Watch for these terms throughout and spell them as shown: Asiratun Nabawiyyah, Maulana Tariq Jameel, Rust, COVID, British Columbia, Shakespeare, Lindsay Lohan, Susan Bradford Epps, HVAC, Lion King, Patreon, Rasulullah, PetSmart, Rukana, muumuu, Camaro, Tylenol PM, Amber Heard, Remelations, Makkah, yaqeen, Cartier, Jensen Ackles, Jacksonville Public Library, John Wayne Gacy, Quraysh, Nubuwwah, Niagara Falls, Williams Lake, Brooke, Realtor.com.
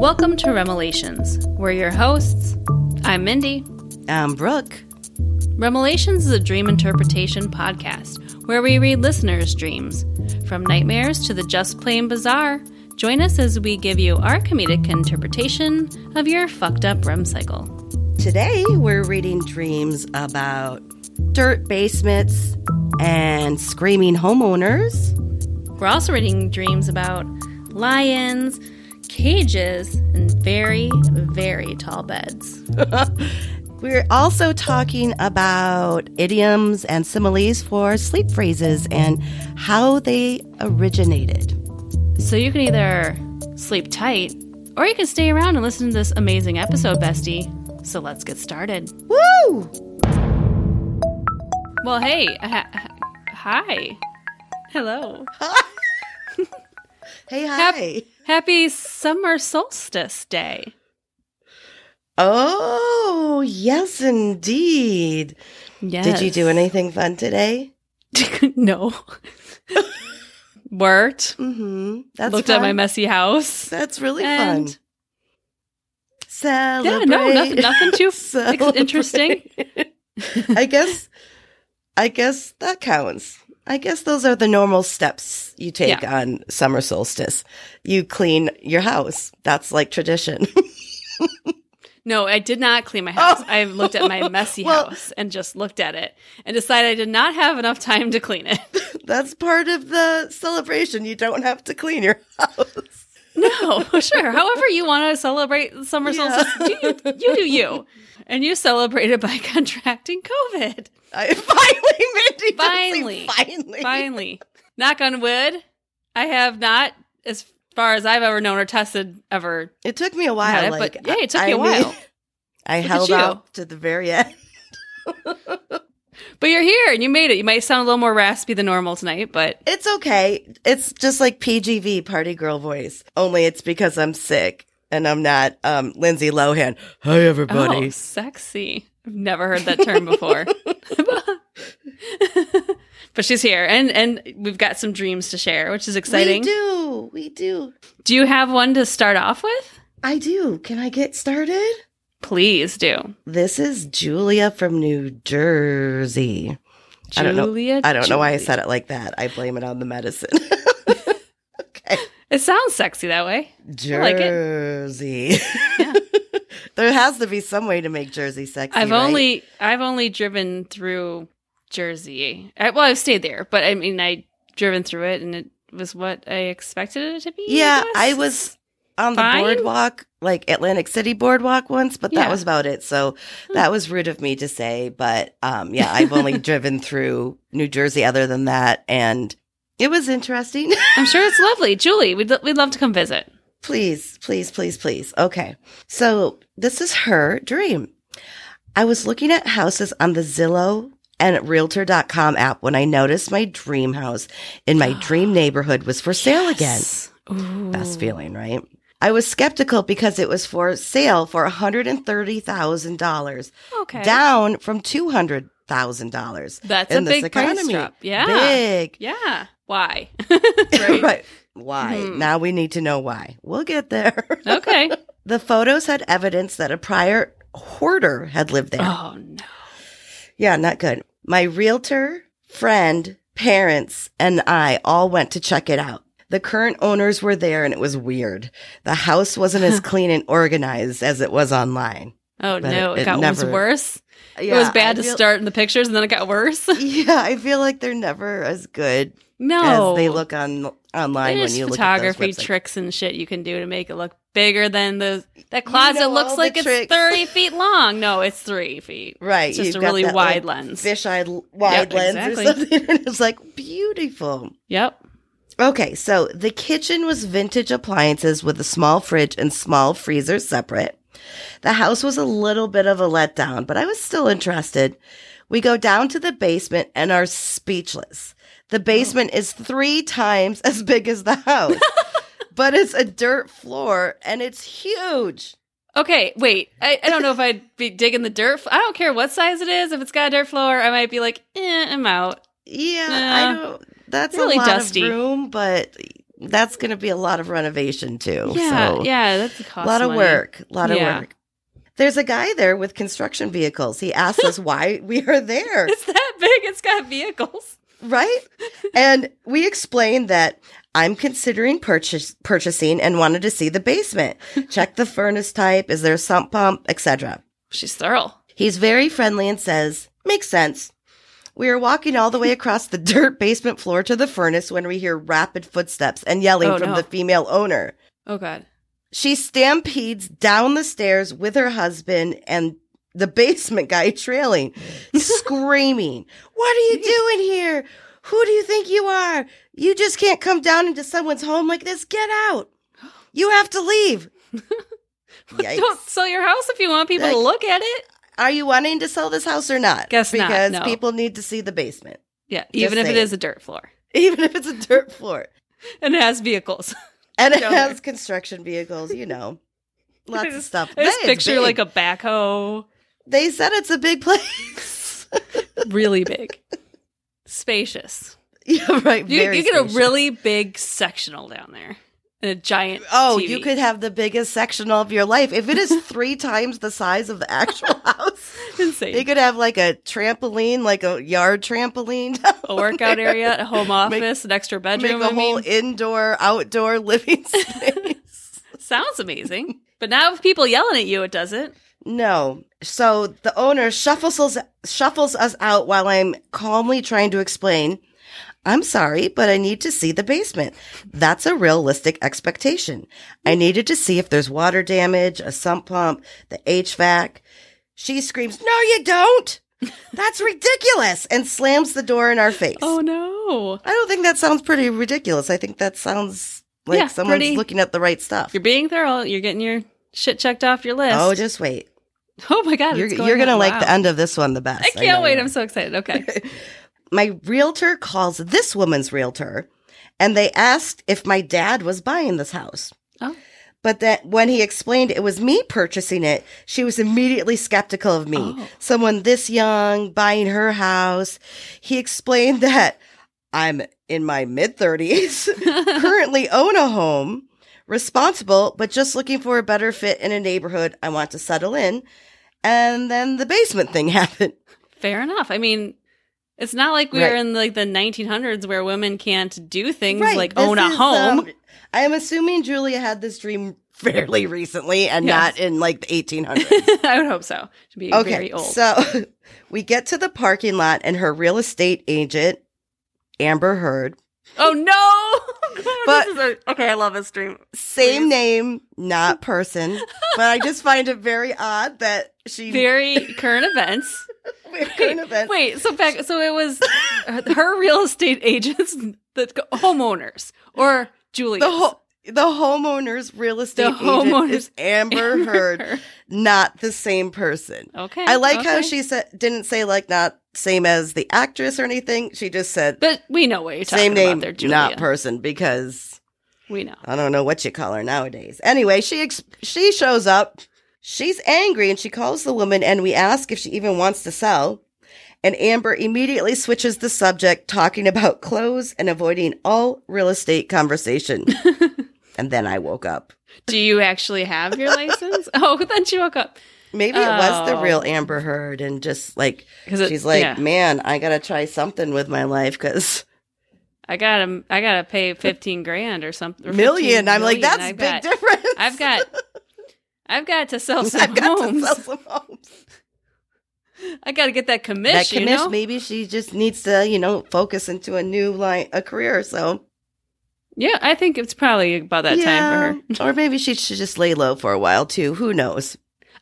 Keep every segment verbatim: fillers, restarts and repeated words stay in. Welcome to Remelations. We're your hosts. I'm Mindy. I'm Brooke. Remelations is a dream interpretation podcast where we read listeners' dreams. From nightmares to the just plain bizarre, join us as we give you our comedic interpretation of your fucked up REM cycle. Today, we're reading dreams about dirt basements and screaming homeowners. We're also reading dreams about lions, cages, and very, very tall beds. We're also talking about idioms and similes for sleep phrases and how they originated. So you can either sleep tight or you can stay around and listen to this amazing episode, bestie. So let's get started. Woo! Well, hey. Ha- hi. Hello. Hi. Hey, hi. Ha- happy summer solstice day. Oh, yes, indeed. Yes. Did you do anything fun today? No. Worked. Mm-hmm. That's Looked fun. At my messy house. That's really and fun. Celebrate. Yeah, no, nothing, nothing too interesting. I guess, I guess that counts. I guess those are the normal steps you take yeah. on summer solstice. You clean your house. That's like tradition. No, I did not clean my house. Oh. I looked at my messy well, house and just looked at it and decided I did not have enough time to clean it. That's part of the celebration. You don't have to clean your house. No, sure. However you want to celebrate summer yeah. solstice, you, you do you. And you celebrated by contracting COVID. I finally, Mindy. Finally. Finally. Finally. Knock on wood, I have not, as far as I've ever known or tested, ever. It took me a while. It, like, but, yeah, it took I, me a while. Mean, I Look held out to the very end. But you're here and you made it. You might sound a little more raspy than normal tonight, but it's okay. It's just like P G V, party girl voice. Only it's because I'm sick and I'm not um, Lindsay Lohan. Hi, everybody. Oh, sexy. I've never heard that term before. But she's here, and, and we've got some dreams to share, which is exciting. We do. We do. Do you have one to start off with? I do. Can I get started? Please do. This is Julia from New Jersey. Julia, I don't know, I don't Julia. know why I said it like that. I blame it on the medicine. Okay. It sounds sexy that way. Jersey. I like it. Yeah. There has to be some way to make Jersey sexy. I've right? only I've only driven through Jersey. I, well, I've stayed there, but I mean, I driven through it, and it was what I expected it to be. Yeah, I, I was on the Fine. boardwalk, like Atlantic City boardwalk once, but yeah. that was about it. So that was rude of me to say, but um, yeah, I've only driven through New Jersey other than that, and it was interesting. I'm sure it's lovely. Julie, we'd, we'd love to come visit. Please, please, please, please. Okay. So this is her dream. I was looking at houses on the Zillow and Realtor dot com app when I noticed my dream house in my dream neighborhood was for sale yes. again. Ooh. Best feeling, right? I was skeptical because it was for sale for one hundred thirty thousand dollars, okay, down from two hundred thousand dollars. That's in a this big economy. Price drop. Yeah. Big. Yeah. Why? Right. Right. Why? Hmm. Now we need to know why. We'll get there. Okay. The photos had evidence that a prior hoarder had lived there. Oh, no. Yeah, not good. My realtor, friend, parents, and I all went to check it out. The current owners were there, and it was weird. The house wasn't as clean and organized as it was online. Oh, but no. It, it, it got never, was worse. Yeah, it was bad I to feel, start in the pictures, and then it got worse. Yeah, I feel like they're never as good no. as they look on online when you look at those websites. Photography tricks and shit you can do to make it look bigger than the that closet you know, looks like it's tricks. thirty feet long. No, it's three feet. Right. It's just You've a really that, wide like, lens. Fisheye wide yep, lens exactly. or something. And it's like, beautiful. Yep. Okay, so the kitchen was vintage appliances with a small fridge and small freezer separate. The house was a little bit of a letdown, but I was still interested. We go down to the basement and are speechless. The basement oh. is three times as big as the house, but it's a dirt floor and it's huge. Okay, wait. I, I don't know if I'd be digging the dirt. F- I don't care what size it is. If it's got a dirt floor, I might be like, eh, I'm out. Yeah, uh, I don't. That's really a lot dusty. Of room, but that's going to be a lot of renovation too. Yeah, so, yeah, that's a cost. A lot of money. work, a lot yeah. of work. There's a guy there with construction vehicles. He asked us why we are there. It's that big. It's got vehicles. Right? And we explained that I'm considering purchase, purchasing and wanted to see the basement. Check the furnace type. Is there a sump pump, et cetera. She's thorough. He's very friendly and says, makes sense. We are walking all the way across the dirt basement floor to the furnace when we hear rapid footsteps and yelling oh, from no. the female owner. Oh, God. She stampedes down the stairs with her husband and the basement guy trailing, screaming, "What are you doing here? Who do you think you are? You just can't come down into someone's home like this. Get out. You have to leave." Don't sell your house if you want people like, to look at it. Are you wanting to sell this house or not? Guess because not. Because no. people need to see the basement. Yeah, just even saying. If it is a dirt floor. Even if it's a dirt floor. And it has vehicles. And it has there. construction vehicles, you know. Lots just, of stuff. I just picture big. like a backhoe. They said it's a big place. Really big. Spacious. Yeah, right. You, very you get spacious. A really big sectional down there. And a giant Oh, T V. You could have the biggest sectional of your life. If it is three times the size of the actual house. Insane. They could have like a trampoline, like a yard trampoline. A workout there. area, a home office, make, an extra bedroom. Make a I whole mean. indoor, outdoor living space. Sounds amazing. But now with people yelling at you, it doesn't. No. So the owner shuffles us, shuffles us out while I'm calmly trying to explain, "I'm sorry, but I need to see the basement. That's a realistic expectation. I needed to see if there's water damage, a sump pump, the H V A C. She screams, "No, you don't. That's ridiculous," and slams the door in our face. Oh, no. I don't think that sounds pretty ridiculous. I think that sounds like yeah, someone's pretty. looking at the right stuff. You're being thorough. You're getting your shit checked off your list. Oh, just wait. Oh, my God. You're, going you're going to like wow. the end of this one the best. I can't I wait. I'm so excited. Okay. My realtor calls this woman's realtor, and they asked if my dad was buying this house. Oh. But that when he explained it was me purchasing it, she was immediately skeptical of me. Oh. Someone this young buying her house. He explained that I'm in my mid-thirties, currently own a home, responsible, but just looking for a better fit in a neighborhood I want to settle in. And then the basement thing happened. Fair enough. I mean... It's not like we right. were in like the nineteen hundreds where women can't do things right. like this own a is, home. Um, I am assuming Julia had this dream fairly recently and yes. not in like the eighteen hundreds. I would hope so. To be okay, very old. So we get to the parking lot and her real estate agent, Amber Heard. Oh no! but, a, okay, I love this dream. Same Please. name, not person. But I just find it very odd that she very current events. Current events. Wait, so back, so it was her real estate agents, the homeowners, or Julia. The, ho- the homeowners' real estate the agent homeowners. is Amber Heard, not the same person. Okay, I like okay. how she said didn't say like not same as the actress or anything. She just said, but we know what you're talking same name, about there, Julia. Not person, because we know. I don't know what you call her nowadays. Anyway, she ex- she shows up. She's angry and she calls the woman and we ask if she even wants to sell. And Amber immediately switches the subject, talking about clothes and avoiding all real estate conversation. And then I woke up. Do you actually have your license? Oh, then she woke up. Maybe it oh. was the real Amber Heard and just like, it, she's like, yeah. man, I got to try something with my life because... I gotta, I gotta pay fifteen grand or something. Or million. I'm million. like, that's I've big got, difference. I've got... I've got to sell some I've got homes. To sell some homes. I got to get that commission. That commission. You know? Maybe she just needs to, you know, focus into a new line, a career. So, yeah, I think it's probably about that yeah. time for her. Or maybe she should just lay low for a while too. Who knows?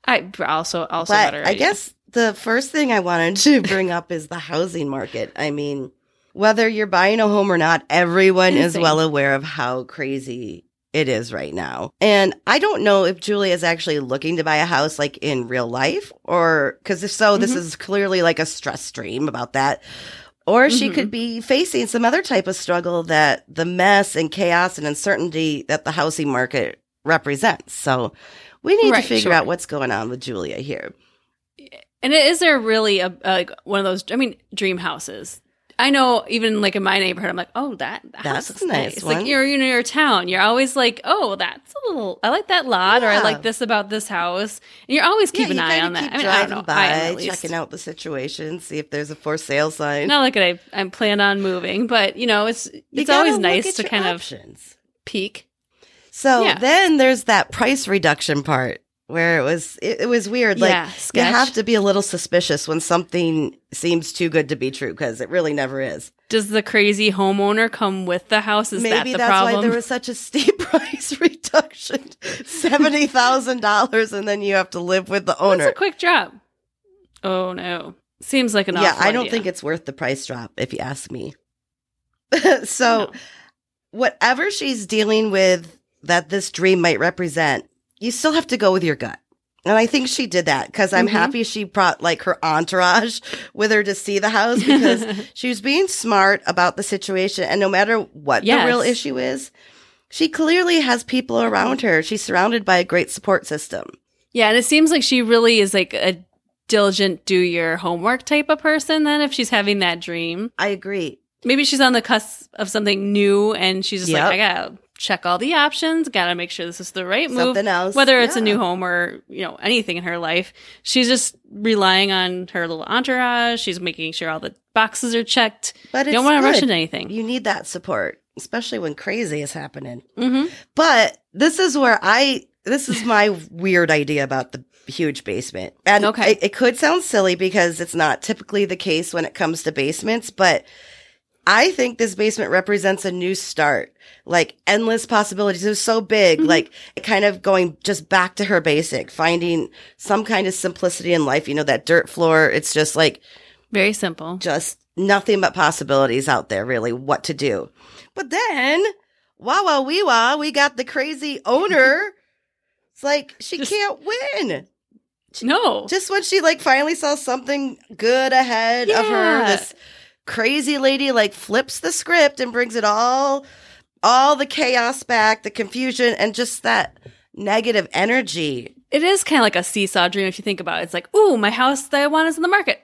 I also also. But I guess the first thing I wanted to bring up is the housing market. I mean, whether you're buying a home or not, everyone Insane. is well aware of how crazy it is right now. And I don't know if Julia is actually looking to buy a house like in real life or because if so, this mm-hmm. is clearly like a stress dream about that. Or mm-hmm. she could be facing some other type of struggle that the mess and chaos and uncertainty that the housing market represents. So we need right, to figure sure. out what's going on with Julia here. And is there really a, a one of those, I mean, dream houses? I know even like in my neighborhood, I'm like, oh, that, that that's house a nice. nice. One. Like you're in your town. You're always like, oh, that's a little, I like that lot yeah. or I like this about this house. And you're always keeping yeah, you an eye on that. I mean, I don't know. By, I am, at least. Checking out the situation, see if there's a for sale sign. Not like I, I plan on moving, but you know, it's, you it's always nice to kind options. Of peek. So yeah. then there's that price reduction part. Where it was, it, it was weird. Like yeah, you have to be a little suspicious when something seems too good to be true because it really never is. Does the crazy homeowner come with the house? Is Maybe that the that's problem? Why there was such a steep price reduction, seventy thousand dollars, and then you have to live with the owner. That's a quick drop. Oh no, seems like an yeah. Awful I don't idea. Think it's worth the price drop if you ask me. So, no. Whatever she's dealing with, that this dream might represent. You still have to go with your gut. And I think she did that because I'm mm-hmm. happy she brought like her entourage with her to see the house because she was being smart about the situation. And no matter what yes. the real issue is, she clearly has people around her. She's surrounded by a great support system. Yeah. And it seems like she really is like a diligent do your homework type of person then if she's having that dream. I agree. Maybe she's on the cusp of something new and she's just yep. like, I got to check all the options, got to make sure this is the right move. Something else. Whether it's yeah. a new home or, you know, anything in her life, she's just relying on her little entourage. She's making sure all the boxes are checked. But you don't want to rush into anything. You need that support, especially when crazy is happening. Mm-hmm. But this is where I, this is my weird idea about the huge basement. And okay. it, it could sound silly because it's not typically the case when it comes to basements, but I think this basement represents a new start, like endless possibilities. It was so big, mm-hmm. like kind of going just back to her basic, finding some kind of simplicity in life. You know, that dirt floor, it's just like very simple, just nothing but possibilities out there, really, what to do. But then, wah, wah, wee, wah, we got the crazy owner. It's like she just can't win. She, no. Just when she like finally saw something good ahead yeah. of her, this crazy lady like flips the script and brings it all all the chaos back, the confusion, and just that negative energy. It is kind of like a seesaw dream if you think about it. It's like, ooh, my house that I want is in the market.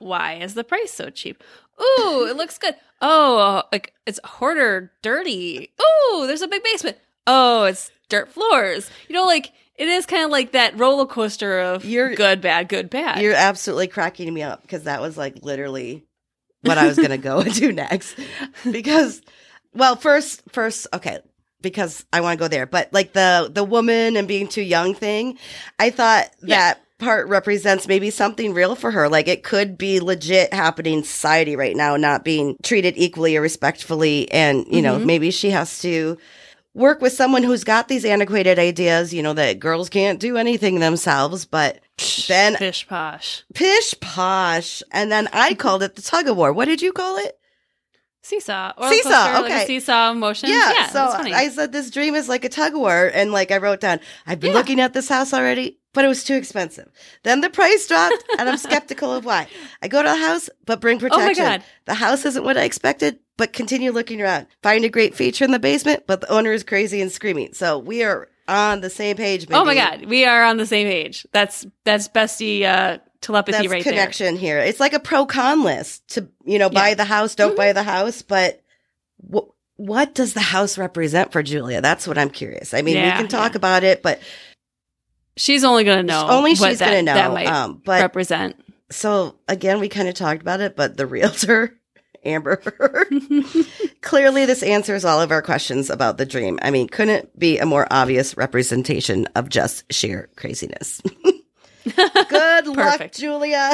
Why is the price so cheap? Ooh, it looks good. Oh, like it's hoarder dirty. Ooh, there's a big basement. Oh, it's dirt floors. You know, like it is kind of like that roller coaster of you're, good, bad, good, bad. You're absolutely cracking me up because that was like literally what I was going to go and do next. Because, well, first, first, okay, because I want to go there. But like the, the woman and being too young thing, I thought yeah. that part represents maybe something real for her. Like it could be legit happening in society right now, not being treated equally or respectfully. And, you mm-hmm. know, maybe she has to work with someone who's got these antiquated ideas, you know, that girls can't do anything themselves, but then pish posh, pish posh, and then I called it the tug of war. What did you call it? Seesaw, or seesaw, coaster, okay, like a seesaw motion. Yeah, yeah, so I said this dream is like a tug of war, and like I wrote down, I've been yeah. looking at this house already, but it was too expensive. Then the price dropped, and I'm skeptical of why. I go to the house, but bring protection. Oh my God. The house isn't what I expected, but continue looking around. Find a great feature in the basement, but the owner is crazy and screaming. So we are on the same page, baby. Oh my God, we are on the same page. That's that's bestie uh, telepathy that's right there. That's connection here. It's like a pro-con list to, you know, buy yeah. the house, don't mm-hmm. buy the house. But w- what does the house represent for Julia? That's what I'm curious. I mean, yeah, we can talk yeah. about it, but she's only going to know. Only she's going to know. That might um, but, represent. So again, we kind of talked about it, but the realtor, Amber Heard. Clearly, this answers all of our questions about the dream. I mean, couldn't it be a more obvious representation of just sheer craziness? Good luck, Julia.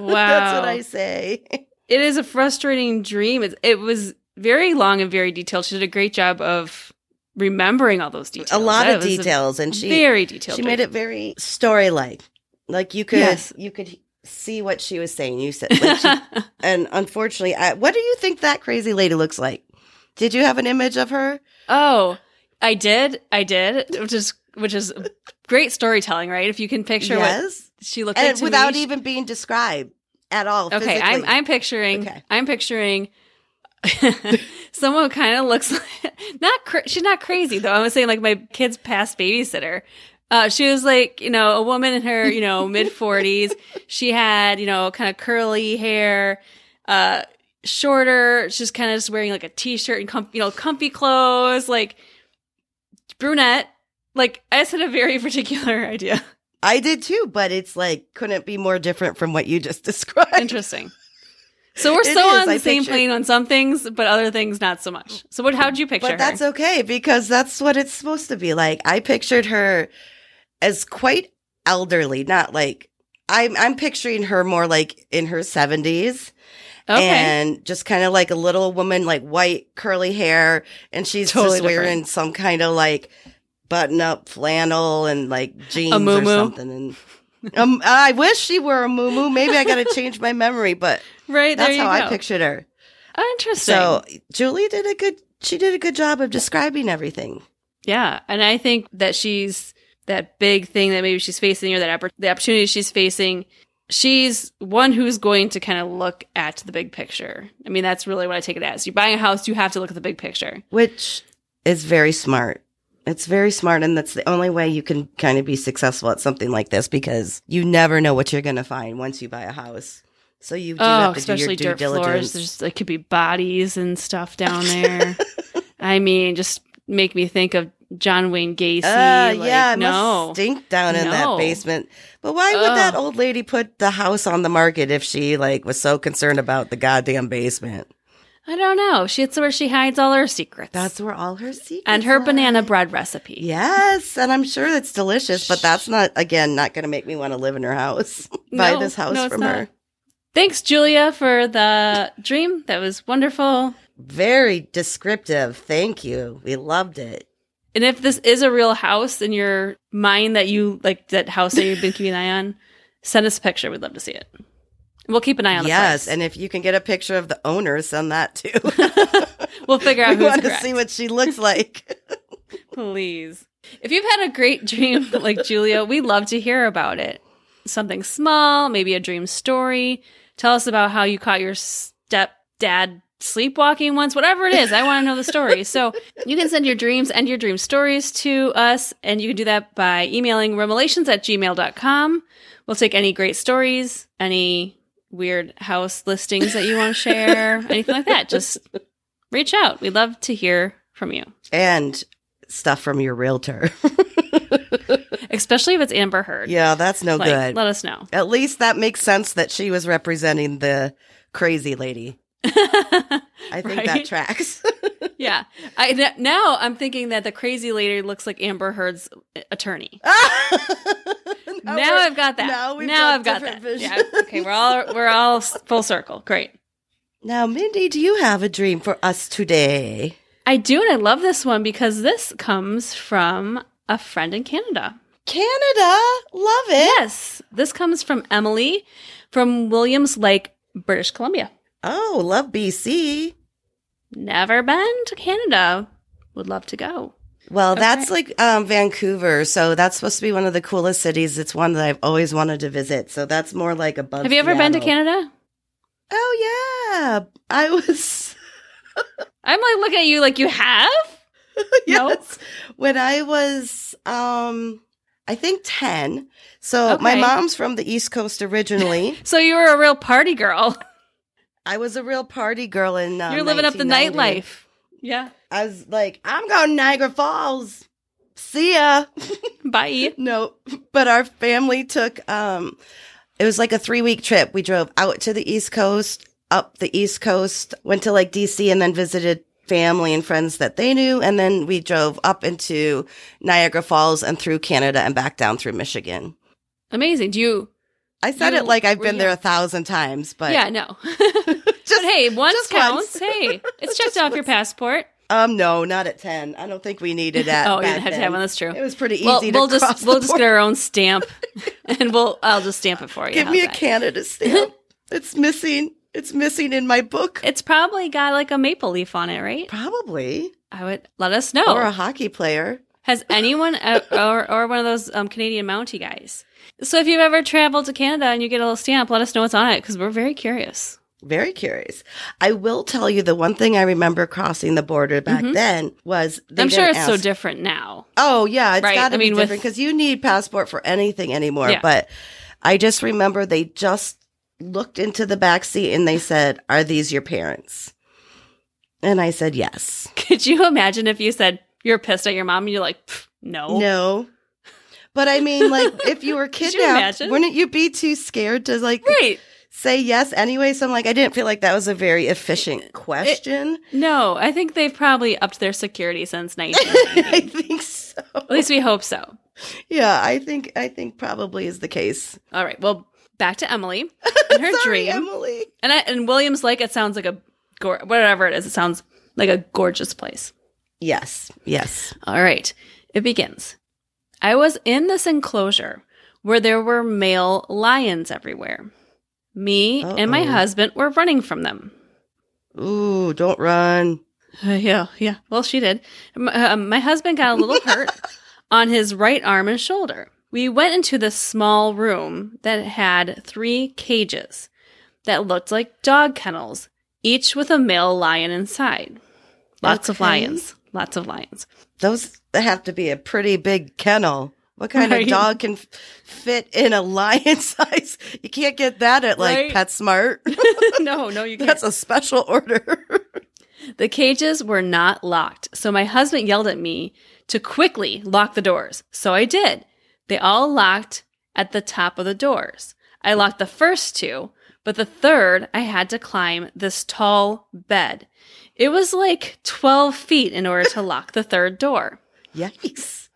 Wow. That's what I say. It is a frustrating dream. It, it was very long and very detailed. She did a great job of remembering all those details. A lot that of details. And she very detailed. She made it very story-like. Like you could, yes. you could see what she was saying. You said, like she, and unfortunately, I, what do you think that crazy lady looks like? Did you have an image of her? Oh, I did. I did, which is which is great storytelling, right? If you can picture yes. what she looked and like to without me, even she, being described at all. Okay, physically. I'm I'm picturing. Okay. I'm picturing someone who kind of looks like not. Cra- she's not crazy though. I was saying like my kid's past babysitter. Uh, she was like, you know, a woman in her, you know, mid forties. She had, you know, kind of curly hair. Uh, shorter. She's kind of just wearing like a t-shirt and com- you know, comfy clothes, like brunette. Like, I just had a very particular idea. I did too, but it's like, couldn't be more different from what you just described. Interesting. So we're so on the same plane on some things, but other things not so much. So what? How'd you picture her? But that's okay, because that's what it's supposed to be like. I pictured her as quite elderly, not like I'm. I'm picturing her more like in her seventies, okay, and just kind of like a little woman, like white curly hair, and she's totally just wearing different. Some kind of like button-up flannel and like jeans or something. And um, I wish she were a muumuu. Maybe I got to change my memory, but right, that's how go. I pictured her. Oh, interesting. So Julie did a good. She did a good job of describing everything. Yeah, and I think that she's that big thing that maybe she's facing, or that oppor- the opportunity she's facing. She's one who's going to kind of look at the big picture. I mean, that's really what I take it as. You're buying a house, you have to look at the big picture, which is very smart. It's very smart, and that's the only way you can kind of be successful at something like this, because you never know what you're going to find once you buy a house. So you do oh, have to especially do your due dirt diligence. Floors. There's like could be bodies and stuff down there. I mean, just make me think of John Wayne Gacy. Uh, like, yeah, it no. must stink down in no. that basement. But why would oh. that old lady put the house on the market if she like was so concerned about the goddamn basement? I don't know. She, it's where she hides all her secrets. That's where all her secrets are. And her lie. Banana bread recipe. Yes. And I'm sure it's delicious, but that's not, again, not going to make me want to live in her house. Buy no, this house no, from not. her. Thanks, Julia, for the dream. That was wonderful. Very descriptive. Thank you. We loved it. And if this is a real house in your mind that you, like that house that you've been keeping an eye on, send us a picture. We'd love to see it. We'll keep an eye on the yes, place. And if you can get a picture of the owner, send that too. We'll figure out we who's want correct. To see what she looks like. Please. If you've had a great dream like Julia, we'd love to hear about it. Something small, maybe a dream story. Tell us about how you caught your stepdad sleepwalking once, whatever it is. I want to know the story. So you can send your dreams and your dream stories to us, and you can do that by emailing remelations at gmail dot com. We'll take any great stories, any weird house listings that you want to share, anything like that. Just reach out. We'd love to hear from you. And stuff from your realtor. Especially if it's Amber Heard. Yeah, that's no like, good. Let us know. At least that makes sense that she was representing the crazy lady. I think right? that tracks. Yeah. I th- now I'm thinking that the crazy lady looks like Amber Heard's attorney. Now, now I've got that. Now, we've now got I've got that. Visions. Yeah. Okay, we're all we're all full circle. Great. Now, Mindy, do you have a dream for us today? I do, and I love this one because this comes from a friend in Canada. Canada, love it. Yes, this comes from Emily from Williams Lake, British Columbia. Oh, love B C. Never been to Canada. Would love to go. Well, okay. That's like um, Vancouver, so that's supposed to be one of the coolest cities. It's one that I've always wanted to visit, so that's more like above Have you ever Seattle. Been to Canada? Oh, yeah. I was... I'm like looking at you like you have? Yes. Nope. When I was, um, I think ten. So okay. My mom's from the East Coast originally. So you were a real party girl. I was a real party girl in um, You're living up the nightlife. Yeah. I was like, I'm going to Niagara Falls. See ya. Bye. No, but our family took, um, it was like a three week trip. We drove out to the East Coast, up the East Coast, went to like D C and then visited family and friends that they knew. And then we drove up into Niagara Falls and through Canada and back down through Michigan. Amazing. Do you? I said you, it like I've been you, there a thousand times, but. Yeah, no. Just, but hey, once counts. Once. Hey, it's checked off once. Your passport. Um, no, not at ten. I don't think we needed at. Oh, you didn't have to have one. That's true. It was pretty easy. Well, to we'll cross just the we'll board. Just get our own stamp, and we'll I'll just stamp it for you. Give How's me that? A Canada stamp. It's missing. It's missing in my book. It's probably got like a maple leaf on it, right? Probably. I would let us know. Or a hockey player. Has anyone uh, or or one of those um, Canadian Mountie guys? So if you've ever traveled to Canada and you get a little stamp, let us know what's on it because we're very curious. Very curious. I will tell you the one thing I remember crossing the border back mm-hmm. then was they I'm sure it's ask, so different now. Oh, yeah. It's right? got to I mean, be different because with... you need passport for anything anymore. Yeah. But I just remember they just looked into the back seat and they said, "Are these your parents?" And I said, "Yes." Could you imagine if you said you're pissed at your mom and you're like, "No, no." But I mean, like, if you were kidnapped, you wouldn't you be too scared to like right. say yes anyway? So I'm like, I didn't feel like that was a very efficient question. It, no, I think they've probably upped their security since nineteen ninety. I think so. At least we hope so. Yeah, I think I think probably is the case. All right. Well, back to Emily and her Sorry, dream. Emily. And I, and Williams Lake, it sounds like a go- whatever it is. It sounds like a gorgeous place. Yes. Yes. All right. It begins. I was in this enclosure where there were male lions everywhere. Me Uh-oh. and my husband were running from them. Ooh, don't run. Uh, yeah, yeah. Well, she did. My, uh, my husband got a little hurt on his right arm and shoulder. We went into this small room that had three cages that looked like dog kennels, each with a male lion inside. Lots okay. of lions. Lots of lions. Those have to be a pretty big kennel. What kind right. of dog can fit in a lion size? You can't get that at, like, right. PetSmart. No, no, you can't. That's a special order. The cages were not locked, so my husband yelled at me to quickly lock the doors. So I did. They all locked at the top of the doors. I locked the first two, but the third, I had to climb this tall bed. It was like twelve feet in order to lock the third door. Yikes.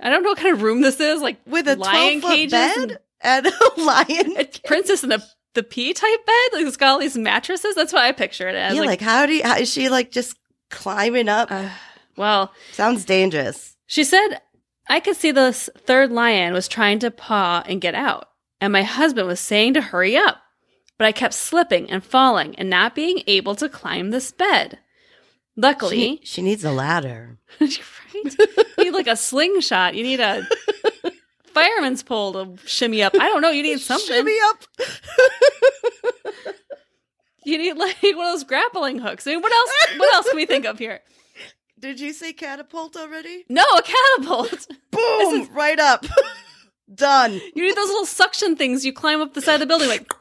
I don't know what kind of room this is. Like with a twelve-foot bed and, and a lion. A princess in the, the pea type bed? Like it's got all these mattresses? That's what I picture it as. Yeah, like, like how do you, how, is she like just climbing up? Uh, well. Sounds dangerous. She said, I could see this third lion was trying to paw and get out, and my husband was saying to hurry up, but I kept slipping and falling and not being able to climb this bed. Luckily... She, she needs a ladder. Right? You need like a slingshot. You need a fireman's pole to shimmy up. I don't know. You need something. Shimmy up. You need like one of those grappling hooks. I mean, what else, what else can we think of here? Did you say catapult already? No, a catapult. Boom! Is, right up. Done. You need those little suction things you climb up the side of the building like...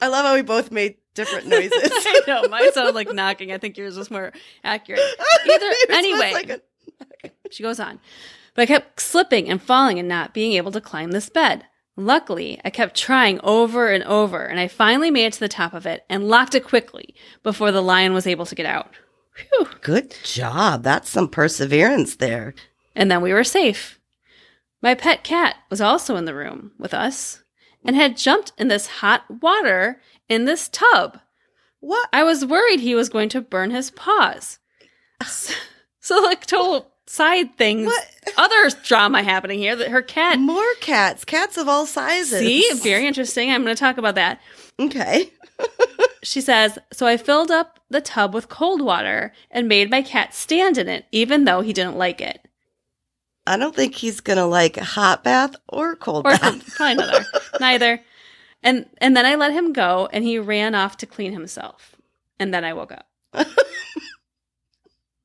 I love how we both made different noises. I know. Mine sounded like knocking. I think yours was more accurate. Either Anyway, like a... okay. She goes on. But I kept slipping and falling and not being able to climb this bed. Luckily, I kept trying over and over, and I finally made it to the top of it and locked it quickly before the lion was able to get out. Whew. Good job. That's some perseverance there. And then we were safe. My pet cat was also in the room with us and had jumped in this hot water in this tub. What? I was worried he was going to burn his paws. So, so like, total side things. What? Other drama happening here. That her cat. More cats. Cats of all sizes. See? Very interesting. I'm going to talk about that. Okay. She says, so I filled up the tub with cold water and made my cat stand in it, even though he didn't like it. I don't think he's going to like a hot bath or cold or bath. Probably neither. Neither. And and then I let him go, and he ran off to clean himself. And then I woke up.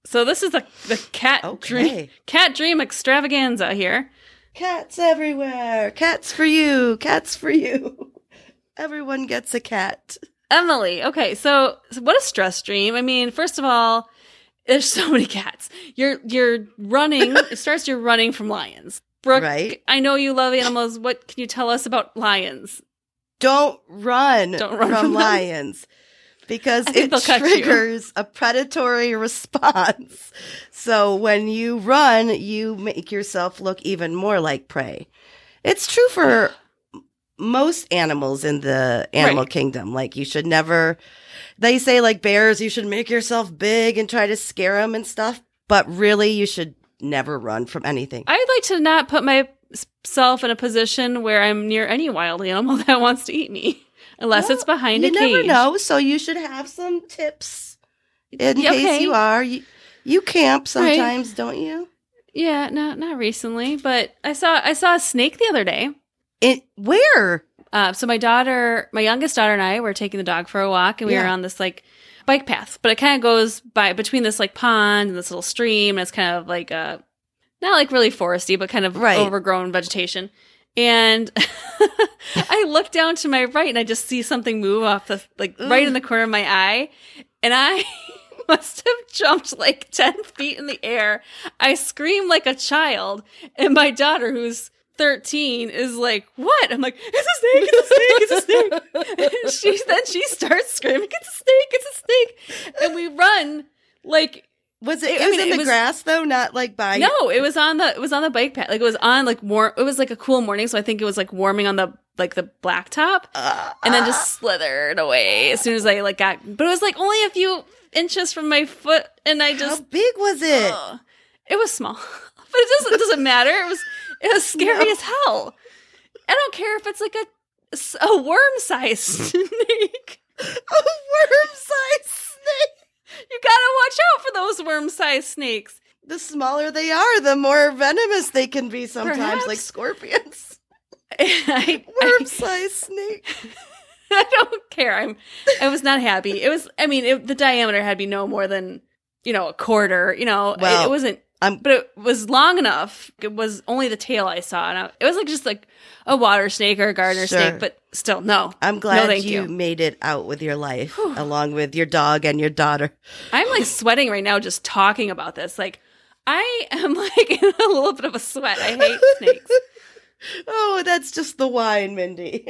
So this is the, the cat, okay. dream, cat dream extravaganza here. Cats everywhere. Cats for you. Cats for you. Everyone gets a cat. Emily, okay, so, so what a stress dream. I mean, first of all, there's so many cats. You're you're running. It starts you're running from lions. Brooke, right? I know you love animals. What can you tell us about lions? Don't run, Don't run from, from lions because it triggers a predatory response. So when you run, you make yourself look even more like prey. It's true for most animals in the animal right. kingdom. Like you should never, they say like bears, you should make yourself big and try to scare them and stuff. But really you should never run from anything. I'd like to not put myself in a position where I'm near any wild animal that wants to eat me unless well, it's behind a cage. You never know. So you should have some tips in yeah, case okay. you are. You, you camp sometimes, right. don't you? Yeah, no, not recently, but I saw, I saw a snake the other day. It, where? Uh, so my daughter, my youngest daughter and I were taking the dog for a walk and we yeah. were on this like bike path, but it kind of goes by between this like pond and this little stream. And it's kind of like a, not like really foresty, but kind of right. overgrown vegetation. And I look down to my right and I just see something move off the, like, Ooh. right in the corner of my eye. And I must have jumped like ten feet in the air. I scream like a child. And my daughter, who's thirteen, is like, what? I'm like, it's a snake, it's a snake, it's a snake. she Then she starts screaming, it's a snake, it's a snake. And we run like... Was it, it was mean, in it the was, grass though, not like by? No, it was on the it was on the bike path. Like it was on like warm. It was like a cool morning, so I think it was like warming on the like the blacktop, uh, and then just slithered away as soon as I like got. But it was like only a few inches from my foot, and I just. How big was it? Uh, it was small, but it doesn't it doesn't matter. It was it was scary no. as hell. I don't care if it's like a a worm sized snake. A worm sized snake. You gotta watch out for those worm-sized snakes. The smaller they are, the more venomous they can be sometimes, Perhaps. like scorpions. I, worm-sized snake. I don't care. I'm. I was not happy. It was. I mean, it, the diameter had to be no more than, you know, a quarter. You know, well, it, it wasn't. I'm, but it was long enough. It was only the tail I saw, and I, it was like just like a water snake or a gardener sure. snake, but. Still, no. I'm glad no, you, you made it out with your life, Whew. along with your dog and your daughter. I'm like sweating right now just talking about this. Like, I am like in a little bit of a sweat. I hate snakes. Oh, that's just the wine, Mindy.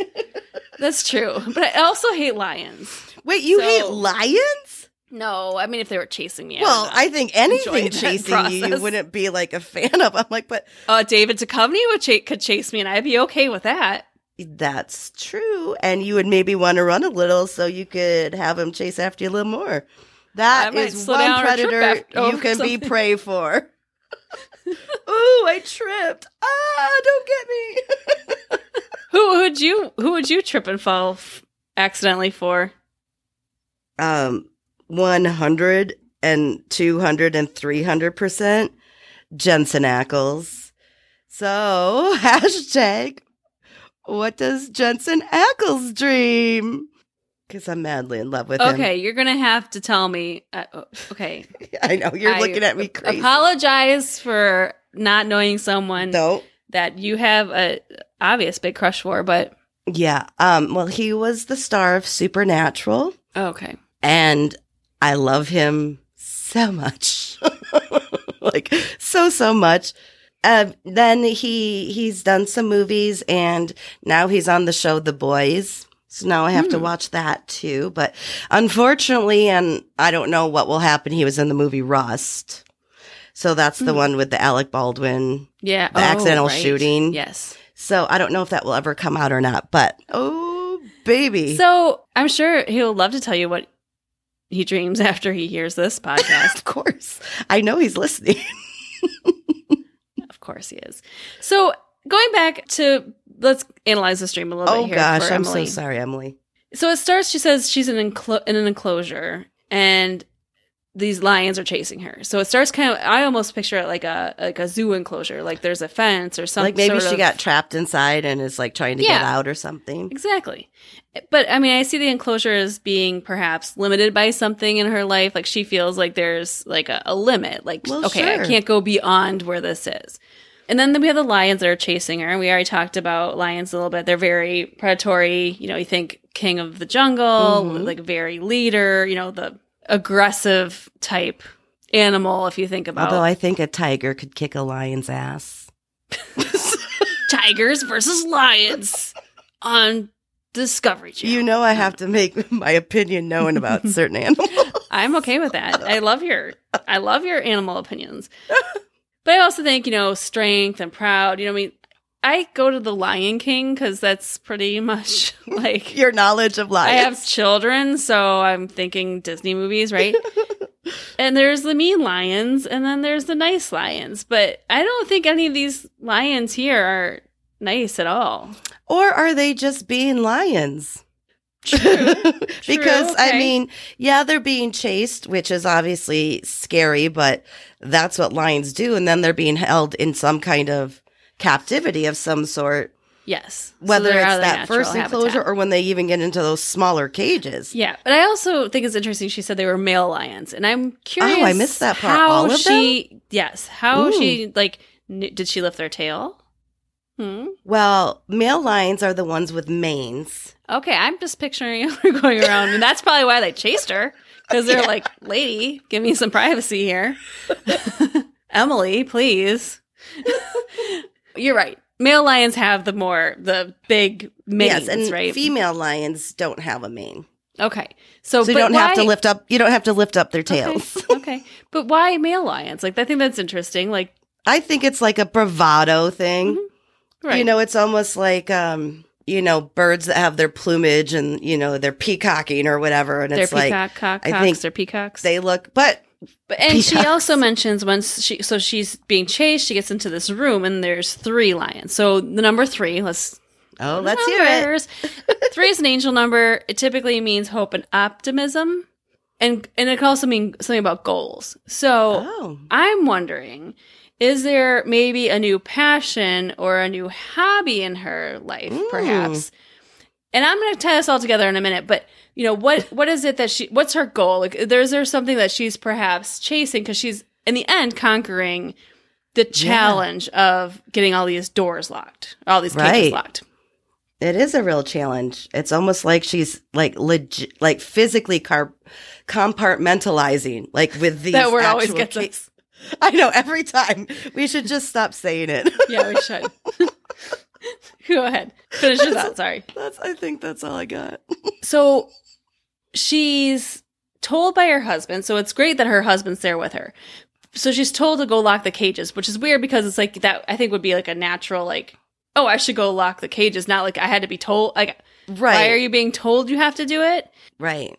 That's true. But I also hate lions. Wait, you so, hate lions? No, I mean, if they were chasing me. Well, I, I think anything chasing you, you wouldn't be like a fan of. I'm like, but. Uh, David Duchovny would ch- could chase me, and I'd be okay with that. That's true. And you would maybe want to run a little so you could have him chase after you a little more. That is one predator after, you can something. be prey for. Ooh, I tripped. Ah, don't get me. Who would you who would you trip and fall f- accidentally for? Um, one hundred and two hundred and three hundred percent Jensen Ackles. So, hashtag... What does Jensen Ackles dream? Because I'm madly in love with okay, him. Okay, you're going to have to tell me. Uh, okay. I know. You're I looking at me crazy. Apologize for not knowing someone no. that you have a obvious big crush for, but. Yeah. Um. Well, he was the star of Supernatural. Okay. And I love him so much. Like, so, so much. Uh, then he he's done some movies, and now he's on the show The Boys. So now I have mm. to watch that too. But unfortunately, and I don't know what will happen, he was in the movie Rust. So that's mm. the one with the Alec Baldwin, yeah, the oh, accidental right. shooting. Yes. So I don't know if that will ever come out or not. But oh baby, so I'm sure he'll love to tell you what he dreams after he hears this podcast. Of course, I know he's listening. Course he is. So going back to, let's analyze the stream a little oh, bit here. Oh gosh, I'm so sorry, Emily. So it starts, she says she's in, enclo- in an enclosure and these lions are chasing her. So it starts kind of, I almost picture it like a like a zoo enclosure, like there's a fence or something. Like maybe sort she of, got trapped inside and is like trying to yeah, get out or something. Exactly. But I mean, I see the enclosure as being perhaps limited by something in her life. Like she feels like there's like a, a limit. Like, well, okay, sure. I can't go beyond where this is. And then we have the lions that are chasing her. We already talked about lions a little bit. They're very predatory. You know, you think king of the jungle, mm-hmm. like very leader, you know, the aggressive type animal, if you think about it. Although I think a tiger could kick a lion's ass. Tigers versus lions on Discovery Channel. You know I have to make my opinion known about certain animals. I'm okay with that. I love your, I love your animal opinions. But I also think, you know, strength and proud. You know, I mean, I go to the Lion King because that's pretty much like your knowledge of lions. I have children, so I'm thinking Disney movies, right? And there's the mean lions, and then there's the nice lions. But I don't think any of these lions here are nice at all. Or are they just being lions? True. True. Because, okay. I mean, yeah, they're being chased, which is obviously scary, but that's what lions do. And then they're being held in some kind of captivity of some sort. Yes. Whether so it's that first enclosure habitat. Or when they even get into those smaller cages. Yeah. But I also think it's interesting she said they were male lions. And I'm curious. Oh, I missed that part. How All of she, them? Yes. How Ooh. she, like, kn- did she lift their tail? Hmm? Well, male lions are the ones with manes. Okay, I'm just picturing her going around, and that's probably why they chased her, because they're yeah. like, lady, give me some privacy here. Emily, please. You're right. Male lions have the more, the big manes, yes, and right? Female lions don't have a mane. Okay. So, so you but don't why? have to lift up, you don't have to lift up their tails. Okay. okay. But why male lions? Like, I think that's interesting. Like, I think it's like a bravado thing. Mm-hmm. Right. You know, it's almost like, um, you know, birds that have their plumage and, you know, they're peacocking or whatever. And they're it's peacock, like, cock, I cocks, think they're peacocks. They look, but. but and peacocks. She also mentions once she, so she's being chased, she gets into this room and there's three lions. So the number three, let's. Oh, let's numbers. hear it. Three is an angel number. It typically means hope and optimism. And, and it can also mean something about goals. So oh. I'm wondering. Is there maybe a new passion or a new hobby in her life, mm. perhaps? And I'm going to tie this all together in a minute. But, you know, what what is it that she – what's her goal? Like, is there, is there something that she's perhaps chasing? Because she's, in the end, conquering the challenge yeah. of getting all these doors locked, all these cages right. locked. It is a real challenge. It's almost like she's, like, legi- like physically car- compartmentalizing, like, with these that word always gets ca- us. I know, every time. We should just stop saying it. Yeah, we should. Go ahead. Finish your thought. Sorry. That's, I think that's all I got. So she's told by her husband. So it's great that her husband's there with her. So she's told to go lock the cages, which is weird because it's like that, I think, would be like a natural, like, oh, I should go lock the cages. Not like I had to be told. Like, right. Why are you being told you have to do it? Right.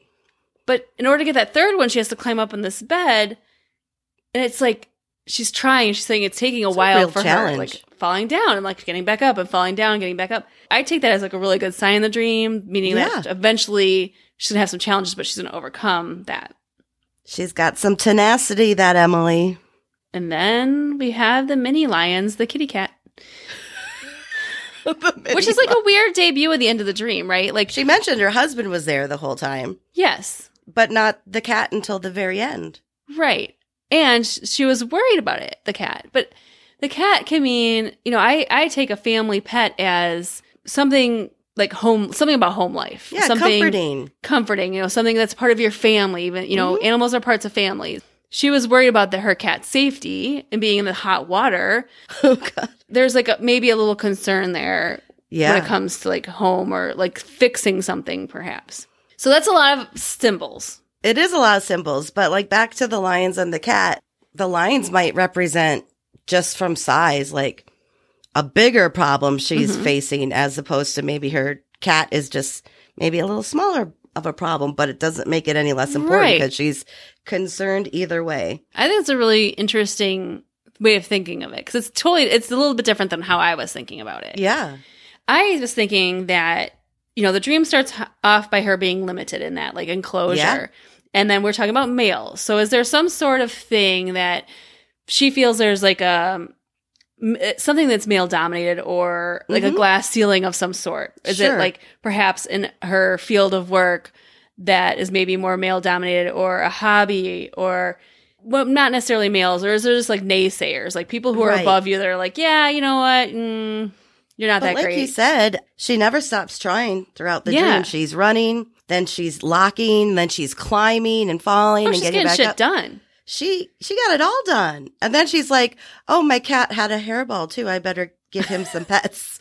But in order to get that third one, she has to climb up on this bed. And it's like she's trying. She's saying it's taking a it's while a for challenge. her, like falling down and like getting back up and falling down, and getting back up. I take that as like a really good sign in the dream, meaning yeah. that eventually she's gonna have some challenges, but she's gonna overcome that. She's got some tenacity, that Emily. And then we have the mini lions, the kitty cat, the mini which is like lions. a weird debut at the end of the dream, right? Like she mentioned, her husband was there the whole time. Yes, but not the cat until the very end, right? And she was worried about it, the cat. But the cat can mean, you know, I, I take a family pet as something like home, something about home life. Yeah, something comforting. Comforting, you know, something that's part of your family. Even, you know, mm-hmm. animals are parts of families. She was worried about the, her cat's safety and being in the hot water. Oh, God. There's like a, maybe a little concern there yeah. when it comes to like home or like fixing something perhaps. So that's a lot of symbols. It is a lot of symbols, but like back to the lions and the cat, the lions might represent just from size, like a bigger problem she's mm-hmm. facing as opposed to maybe her cat is just maybe a little smaller of a problem, but it doesn't make it any less important because right. she's concerned either way. I think it's a really interesting way of thinking of it because it's totally, it's a little bit different than how I was thinking about it. Yeah. I was thinking that, you know, the dream starts off by her being limited in that like enclosure. Yeah. And then we're talking about males. So is there some sort of thing that she feels there's like a something that's male dominated or like mm-hmm. a glass ceiling of some sort? Is sure. it like perhaps in her field of work that is maybe more male dominated or a hobby or well, not necessarily males or is there just like naysayers, like people who are right. above you that are like, yeah, you know what? Mm, you're not but that like great. Like you said, she never stops trying throughout the yeah. dream. She's running. Then she's locking, then she's climbing and falling oh, and getting, getting back shit up. done. She she got it all done. And then she's like, oh, my cat had a hairball too. I better give him some pets.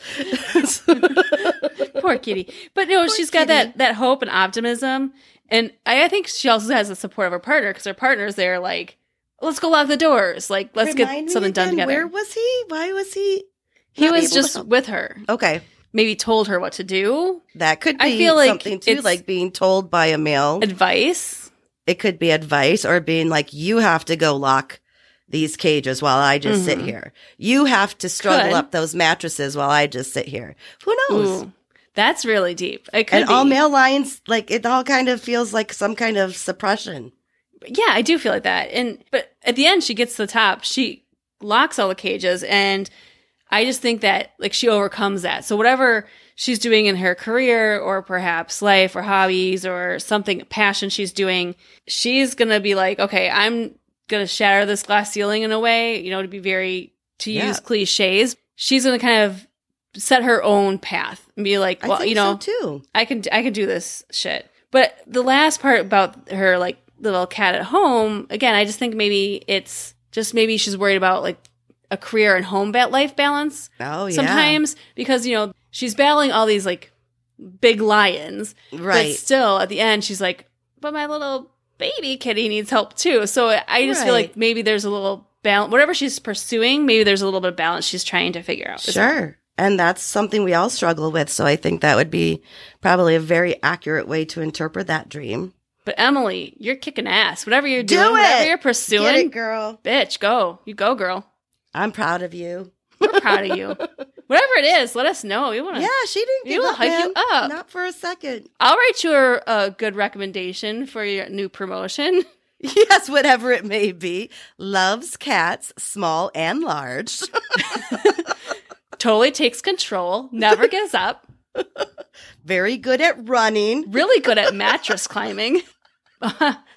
Poor kitty. But no, Poor she's kitty. got that, that hope and optimism. And I, I think she also has the support of her partner because her partner's there like, let's go lock the doors. Like, let's Remind get something again, done together. Where was he? Why was he? He was just with her. Okay. Maybe told her what to do. That could be I feel like something too, like being told by a male. Advice. It could be advice or being like, you have to go lock these cages while I just mm-hmm. sit here. You have to struggle could. up those mattresses while I just sit here. Who knows? Ooh, that's really deep. It could and be. all male lions, like it all kind of feels like some kind of suppression. Yeah, I do feel like that. And but at the end, she gets to the top. She locks all the cages and I just think that like she overcomes that. So whatever she's doing in her career or perhaps life or hobbies or something, passion she's doing, she's going to be like, okay, I'm going to shatter this glass ceiling in a way, you know, to be very, to yeah. use cliches. She's going to kind of set her own path and be like, well, I think you know, so too. I can I can do this shit. But the last part about her, like, the little cat at home, again, I just think maybe it's just maybe she's worried about, like, a career and home life balance. Oh, yeah. Sometimes because, you know, she's battling all these, like, big lions. Right. But still, at the end, she's like, but my little baby kitty needs help, too. So I just right. feel like maybe there's a little balance. Whatever she's pursuing, maybe there's a little bit of balance she's trying to figure out. Sure. And that's something we all struggle with. So I think that would be probably a very accurate way to interpret that dream. But Emily, you're kicking ass. Whatever you're doing, Do whatever you're pursuing. Get it, girl. Bitch, go. You go, girl. I'm proud of you. We're proud of you. Whatever it is, let us know. We want to. Yeah, she didn't give up, man. We will hype you up. Not for a second. I'll write you a, a good recommendation for your new promotion. Yes, whatever it may be. Loves cats, small and large. Totally takes control. Never gives up. Very good at running. Really good at mattress climbing.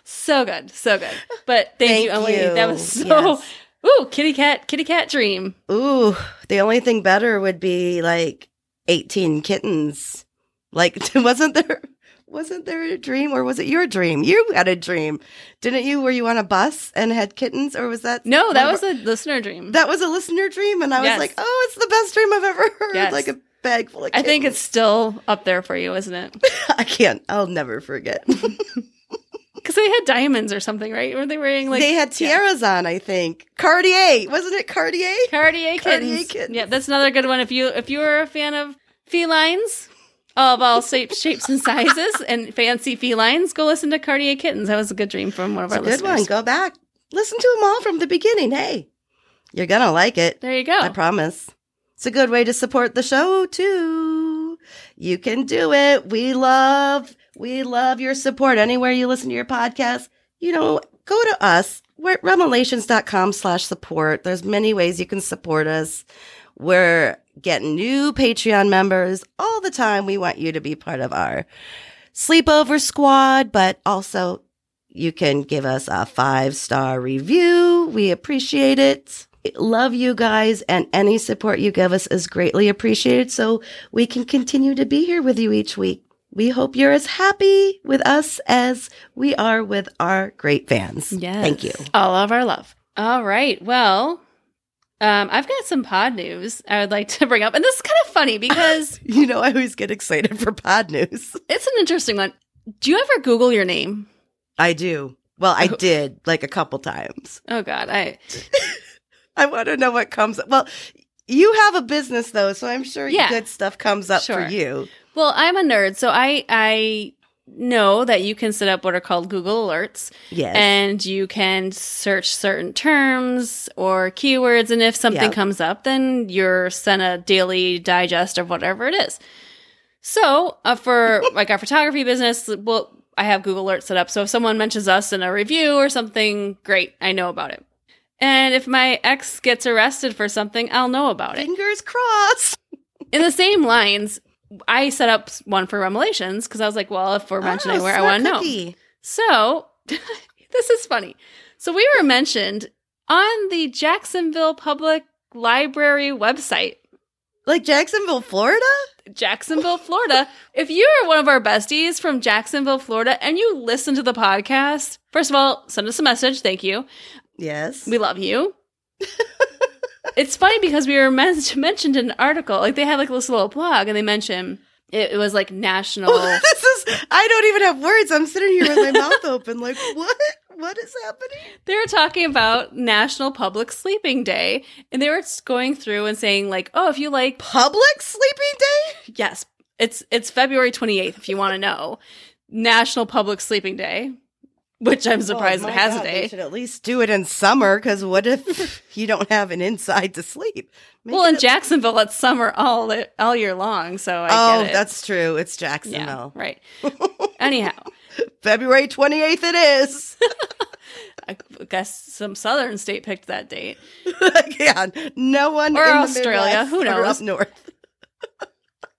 So good. So good. But thank, thank you, Emily. You. That was so... Yes. Ooh, kitty cat, kitty cat dream. Ooh, the only thing better would be, like, eighteen kittens. Like, wasn't there wasn't there a dream, or was it your dream? You had a dream, didn't you? Were you on a bus and had kittens, or was that? No, that was a listener dream. That was a listener dream, and I yes. was like, oh, it's the best dream I've ever heard. Yes. Like a bag full of kittens. I think it's still up there for you, isn't it? I can't. I'll never forget. Because they had diamonds or something, right? Were they wearing, like... They had tiaras yeah. on, I think. Cartier. Wasn't it Cartier? Cartier kittens. Cartier kittens. Yeah, that's another good one. If you if you were a fan of felines of all shapes, shapes and sizes and fancy felines, go listen to Cartier Kittens. That was a good dream from one of it's our listeners. Good one. Go back. Listen to them all from the beginning. Hey, you're going to like it. There you go. I promise. It's a good way to support the show, too. You can do it. We love... We love your support. Anywhere you listen to your podcast, you know, go to us. We're at Remelations.com slash support. There's many ways you can support us. We're getting new Patreon members all the time. We want you to be part of our sleepover squad, but also you can give us a five-star review. We appreciate it. Love you guys, and any support you give us is greatly appreciated, so we can continue to be here with you each week. We hope you're as happy with us as we are with our great fans. Yes. Thank you. All of our love. All right. Well, um, I've got some pod news I would like to bring up. And this is kind of funny because... you know, I always get excited for pod news. It's an interesting one. Do you ever Google your name? I do. Well, I oh. did like a couple times. Oh, God. I I want to know what comes up. Well, you have a business, though, so I'm sure yeah. good stuff comes up sure. for you. Well, I'm a nerd, so I I know that you can set up what are called Google Alerts. Yes. And you can search certain terms or keywords, and if something yep. comes up, then you're sent a daily digest of whatever it is. So uh, for like our photography business, well, I have Google Alerts set up, so if someone mentions us in a review or something, great, I know about it. And if my ex gets arrested for something, I'll know about it. Fingers crossed. In the same lines... I set up one for Remelations because I was like, well, if we're mentioning oh, where I want to know. So this is funny. So we were mentioned on the Jacksonville Public Library website. Like Jacksonville, Florida? Jacksonville, Florida. If you are one of our besties from Jacksonville, Florida, and you listen to the podcast, first of all, send us a message. Thank you. Yes. We love you. It's funny because we were men- mentioned in an article. Like, they had, like, this little blog, and they mentioned it, it was, like, national. Oh, this is, I don't even have words. I'm sitting here with my mouth open, like, what? What is happening? They were talking about National Public Sleeping Day, and they were going through and saying, like, oh, if you like... Public Sleeping Day? Yes. It's it's February twenty-eighth, if you want to know. National Public Sleeping Day. Which I'm surprised oh, it has God, a day. They should at least do it in summer, because what if you don't have an inside to sleep? Make well, in Jacksonville, least. It's summer all all year long, so I oh, get it. Oh, that's true. It's Jacksonville. Yeah, right. Anyhow. February twenty-eighth it is. I guess some southern state picked that date. Yeah, no one or in Australia, the who knows? Or up north.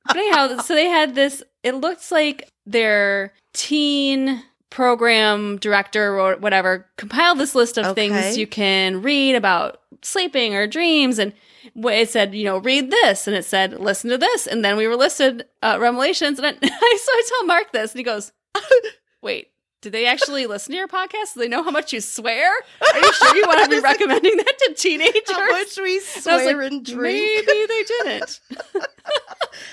But anyhow, so they had this, it looks like their teen... program director or whatever compiled this list of okay. things you can read about sleeping or dreams, and it said, you know, read this, and it said, listen to this, and then we were listed uh, Revelations, and I, so I tell Mark this, and he goes, wait, did they actually listen to your podcast? Do they know how much you swear? Are you sure you want to be recommending that to teenagers? How much we swear and, like, and drink? Maybe they didn't.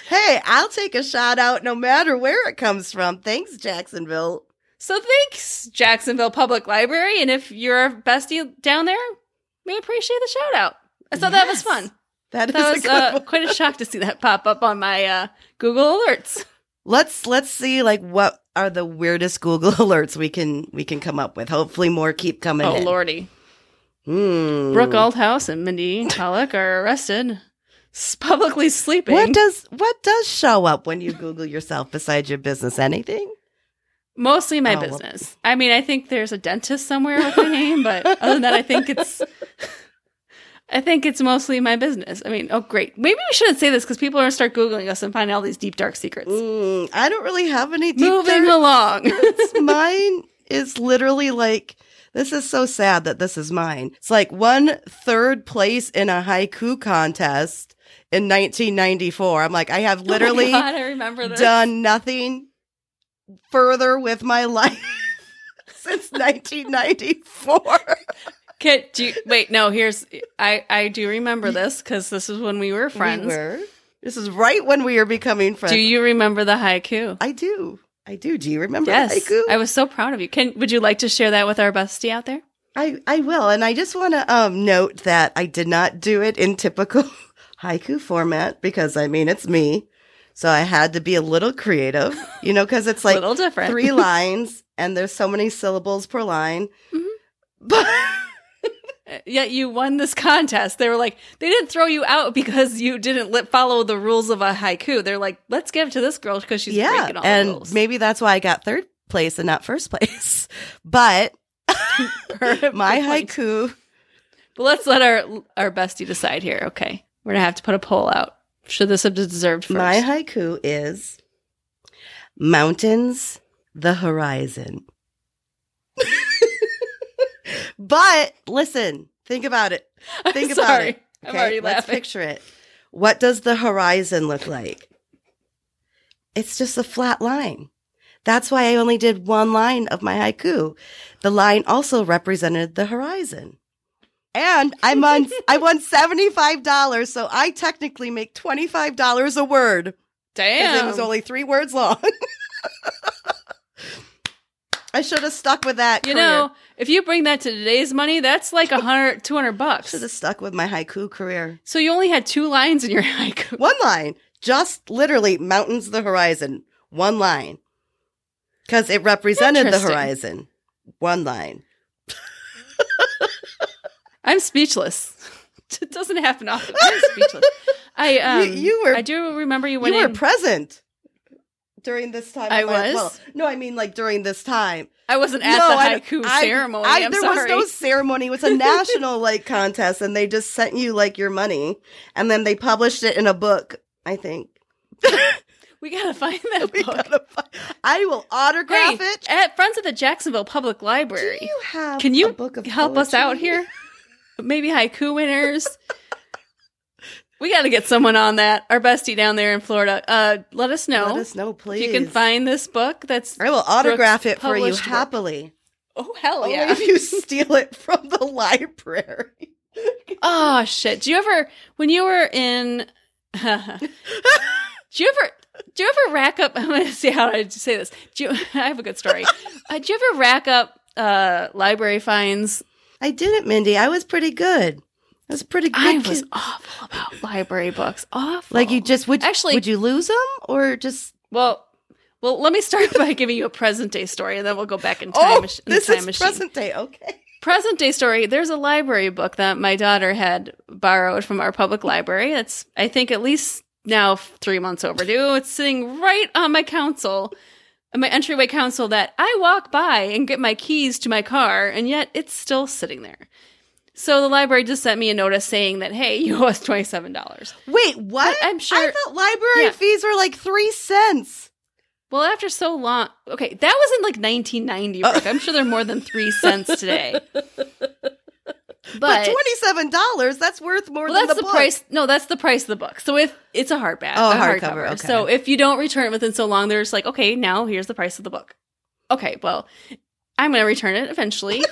Hey, I'll take a shout out no matter where it comes from. Thanks, Jacksonville. So thanks, Jacksonville Public Library. And if you're a bestie down there, we appreciate the shout out. I thought yes. that was fun. That, that is was a good uh, quite a shock to see that pop up on my uh, Google Alerts. Let's let's see, like, what are the weirdest Google Alerts we can we can come up with. Hopefully more keep coming oh, in. Oh, lordy. Mm. Brooke Althouse and Mindy Alec are arrested, publicly sleeping. What does what does show up when you Google yourself besides your business? Anything? Mostly my oh, business. Well. I mean, I think there's a dentist somewhere with my name, but other than that, I think it's... I think it's mostly my business. I mean, oh, great. Maybe we shouldn't say this because people are going to start Googling us and find all these deep, dark secrets. Mm, I don't really have any deep, Moving dark secrets. Moving along. Mine is literally like, this is so sad that this is mine. It's like one third place in a haiku contest in nineteen ninety-four. I'm like, I have literally oh my God, I remember this. Done nothing further with my life since nineteen ninety-four. Can, do you, wait, no, here's, I, I do remember this because this is when we were friends. We were. This is right when we were becoming friends. Do you remember the haiku? I do. I do. Do you remember yes. the haiku? I was so proud of you. Can, would you like to share that with our bestie out there? I, I will. And I just want to um, note that I did not do it in typical haiku format because, I mean, it's me. So I had to be a little creative, you know, because it's like a little different. Three lines and there's so many syllables per line. Mm-hmm. But... Yet you won this contest. They were like, they didn't throw you out because you didn't li- follow the rules of a haiku. They're like, let's give it to this girl because she's yeah, breaking all the rules. And maybe that's why I got third place and not first place. But my haiku. But let's let our our bestie decide here. Okay, we're gonna have to put a poll out. Should this have deserved first? My haiku is mountains, the horizon. But listen, think about it. Think I'm about sorry. it. Okay? I'm already Let's laughing. Picture it. What does the horizon look like? It's just a flat line. That's why I only did one line of my haiku. The line also represented the horizon. And I'm on, I won seventy-five dollars, so I technically make twenty-five dollars a word. Damn. Because it was only three words long. I should have stuck with that. You career. Know, if you bring that to today's money, that's like one hundred, two hundred bucks. Should have stuck with my haiku career. So you only had two lines in your haiku. One line. Just literally mountains, the horizon. One line. Because it represented the horizon. One line. I'm speechless. It doesn't happen often. I'm speechless. I, um, you, you were, I do remember you went You were in- present. During this time, I was. Well, no, I mean like during this time. I wasn't at no, the I, haiku I, ceremony. I, I, I'm there sorry. was no ceremony. It was a national like contest, and they just sent you like your money, and then they published it in a book. I think we gotta find that we book. Gotta find, I will autograph hey, it at Friends of the Jacksonville Public Library. Do you have? Can you a book of help poetry? Us out here? Maybe haiku winners. We got to get someone on that. Our bestie down there in Florida. Uh, let us know. Let us know, please. If you can find this book, that's I will autograph Brooke's it for you happily. Book. Oh, hell yeah. Only if you steal it from the library. Oh, shit. Do you ever, when you were in, uh, do you ever, do you ever rack up, I'm going to see how I say this. Do you, I have a good story. Uh, do you ever rack up uh, library fines? I didn't, Mindy. I was pretty good. That's pretty good. I was awful about library books. Awful. Like you just would actually would you lose them or just well well let me start by giving you a present day story and then we'll go back in time. Oh, in this the time is machine. Present day. Okay. Present day story. There's a library book that my daughter had borrowed from our public library. It's I think at least now three months overdue. It's sitting right on my console, my entryway console that I walk by and get my keys to my car, and yet it's still sitting there. So the library just sent me a notice saying that, hey, you owe us twenty-seven dollars. Wait, what? But I'm sure. I thought library yeah. fees were like three cents. Well, after so long. Okay, that was in like nineteen ninety. Brooke. I'm sure they're more than three cents today. But, but twenty-seven dollars, that's worth more well, than that's the, the book. Price, no, that's the price of the book. So if it's a hardback, oh, a hardcover. Hard okay. So if you don't return it within so long, they're just like, okay, now here's the price of the book. Okay, well, I'm going to return it eventually.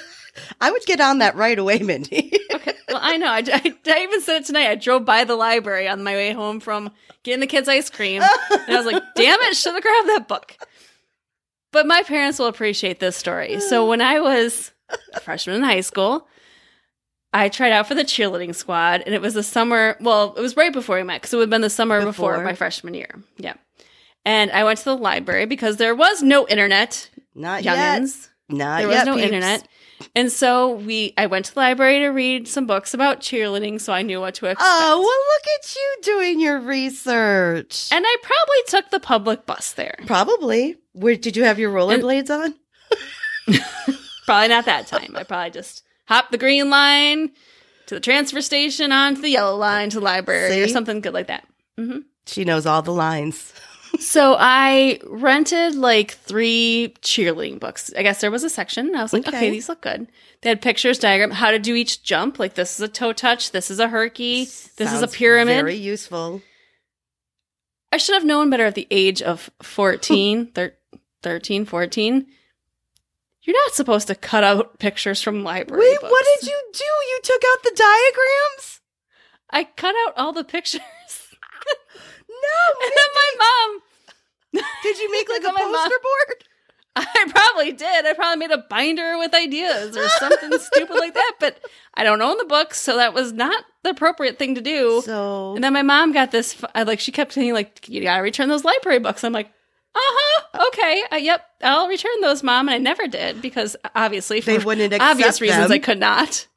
I would get on that right away, Mindy. Okay. Well, I know. I, I, I even said it tonight. I drove by the library on my way home from getting the kids ice cream. And I was like, damn it, should have grabbed that book. But my parents will appreciate this story. So when I was a freshman in high school, I tried out for the cheerleading squad, and it was the summer. Well, it was right before we met, because it would have been the summer before. before my freshman year. Yeah. And I went to the library because there was no internet. Not youngins. Yet. Not there yet. There was no peeps. internet. And so we, I went to the library to read some books about cheerleading, so I knew what to expect. Oh, well, look at you doing your research. And I probably took the public bus there. Probably. Where, did you have your rollerblades on? Probably not that time. I probably just hopped the green line to the transfer station, onto the yellow line to the library. See? Or something good like that. Mm-hmm. She knows all the lines. So I rented like three cheerleading books. I guess there was a section. And I was like, okay. okay, these look good. They had pictures, diagrams, how to do each jump. Like, this is a toe touch. This is a herky. This Sounds is a pyramid. Very useful. I should have known better at the age of fourteen, thir- thirteen, fourteen. You're not supposed to cut out pictures from library Wait, books. What did you do? You took out the diagrams? I cut out all the pictures. No, and then my mom. Did you make like a poster mom, board? I probably did. I probably made a binder with ideas or something stupid like that. But I don't own the books, so that was not the appropriate thing to do. So, and then my mom got this. I like she kept saying like, "You gotta return those library books." I'm like, "Uh huh, okay, uh, yep, I'll return those, Mom." And I never did because obviously for they wouldn't accept obvious them. reasons I could not.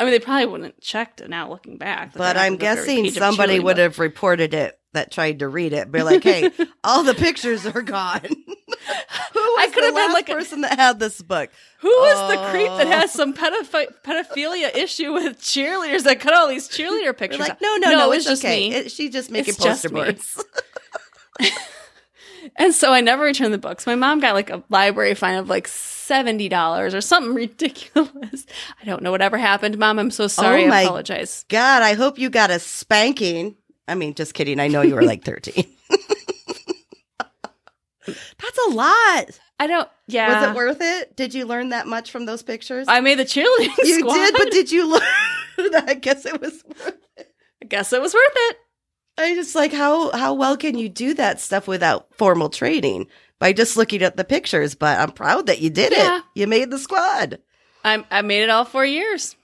I mean, they probably wouldn't have checked now looking back. But I'm guessing somebody would have reported it. That tried to read it, be like, "Hey, all the pictures are gone." Who was I could the have last been like person a, that had this book? Who was oh. the creep that has some pedophi- pedophilia issue with cheerleaders that cut all these cheerleader pictures? We're like, no, no, no, no it's, it's just okay. me. It, she's just making it's poster just boards. And so I never returned the books. My mom got like a library fine of like seventy dollars or something ridiculous. I don't know whatever happened, Mom. I'm so sorry. Oh my I apologize. God, I hope you got a spanking. I mean, just kidding. I know you were like thirteen. That's a lot. I don't, yeah. Was it worth it? Did you learn that much from those pictures? I made the cheerleading you squad. You did, but did you learn? I guess it was worth it. I guess it was worth it. I just like, how, how well can you do that stuff without formal training? By just looking at the pictures, but I'm proud that you did yeah. it. You made the squad. I'm, I made it all four years.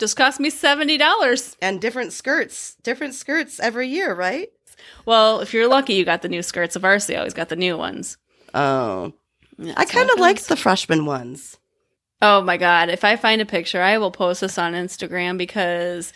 Just cost me seventy dollars. And different skirts. Different skirts every year, right? Well, if you're lucky, you got the new skirts of ours. They always got the new ones. Oh. That's I kind of liked the freshman ones. Oh, my God. If I find a picture, I will post this on Instagram because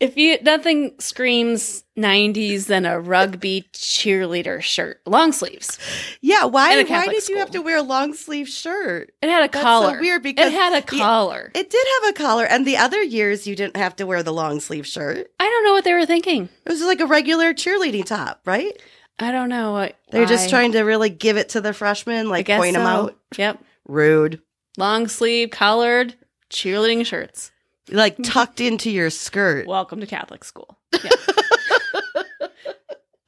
if you nothing screams nineties than a rugby cheerleader shirt. Long sleeves. Yeah. Why Why did school. you have to wear a long sleeve shirt? It had a That's collar. So weird because it had a collar. The, it did have a collar. And the other years you didn't have to wear the long sleeve shirt. I don't know what they were thinking. It was like a regular cheerleading top, right? I don't know. What, They're just trying to really give it to the freshmen, like point so. them out. Yep. Rude. Long sleeve, collared, cheerleading shirts. Like tucked into your skirt. Welcome to Catholic school. Yeah.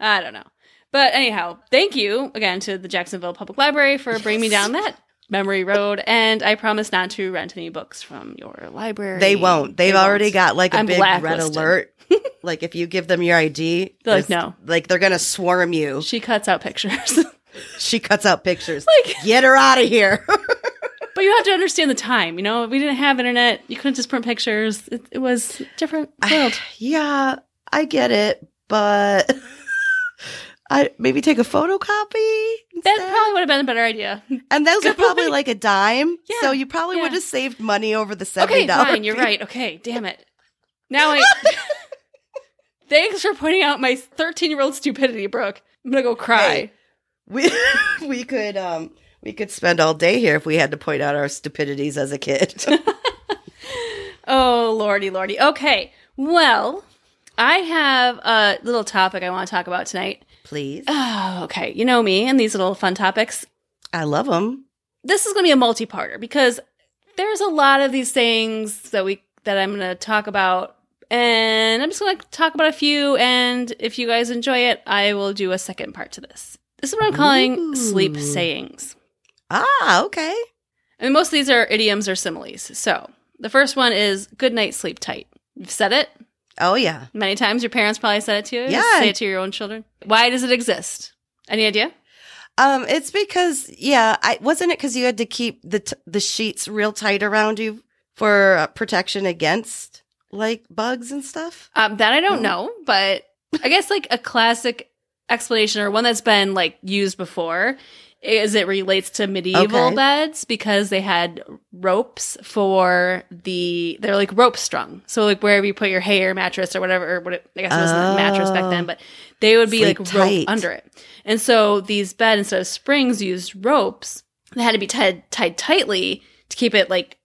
I don't know. But anyhow, thank you again to the Jacksonville Public Library for bringing me down that memory road. And I promise not to rent any books from your library. They won't. They've they already won't. got like a I'm big red alert. Like if you give them your I D. They're like, no. Like they're going to swarm you. She cuts out pictures. She cuts out pictures. Like, get her out of here. But you have to understand the time, you know? We didn't have internet. You couldn't just print pictures. It, it was different world. Yeah, I get it, but I maybe take a photocopy instead. That probably would have been a better idea. And those are probably like a dime, yeah, so you probably yeah. would have saved money over the seventy dollars. Okay, fine, you're right. Okay, damn it. Now I... Thanks for pointing out my thirteen-year-old stupidity, Brooke. I'm going to go cry. Hey, we we could... um. We could spend all day here if we had to point out our stupidities as a kid. Oh, lordy, lordy. Okay. Well, I have a little topic I want to talk about tonight. please. Oh, okay. You know me and these little fun topics. I love them. This is going to be a multi-parter because there's a lot of these things that we that I'm going to talk about. And I'm just going to talk about a few. And if you guys enjoy it, I will do a second part to this. This is what I'm calling Ooh. sleep sayings. Ah, okay. And most of these are idioms or similes. So the first one is good night, sleep tight. You've said it. Oh, yeah. Many times. Your parents probably said it to you. Yeah. You say it to your own children. Why does it exist? Any idea? Um, it's because, yeah, I wasn't it because you had to keep the t- the sheets real tight around you for uh, protection against, like, bugs and stuff? Um, that I don't oh. know, but I guess, like, a classic explanation or one that's been, like, used before is it relates to medieval okay. beds because they had ropes for the, they're like rope strung. So like wherever you put your hay or mattress or whatever, or what it, I guess it wasn't oh. a mattress back then, but they would be Sleep like tight. rope under it. And so these beds, instead of springs, used ropes that had to be tied, tied tightly to keep it like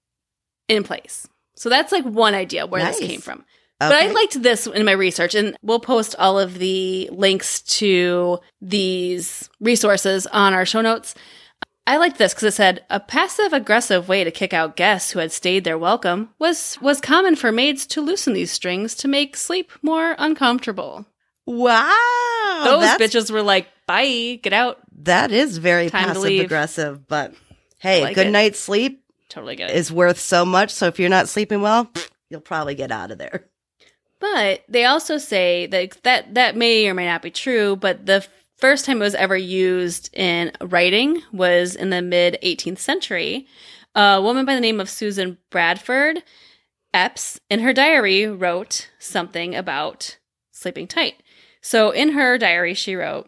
in place. So that's like one idea where nice. this came from. Okay. But I liked this in my research, and we'll post all of the links to these resources on our show notes. I liked this because it said, a passive-aggressive way to kick out guests who had stayed their welcome was was common for maids to loosen these strings to make sleep more uncomfortable. Wow! Those bitches were like, bye, get out. That is very passive-aggressive, but hey, like good it. night's sleep totally get it. is worth so much, so if you're not sleeping well, you'll probably get out of there. But they also say that, that that may or may not be true, but the first time it was ever used in writing was in the mid eighteenth century. A woman by the name of Susan Bradford Epps, in her diary, wrote something about sleeping tight. So in her diary, she wrote,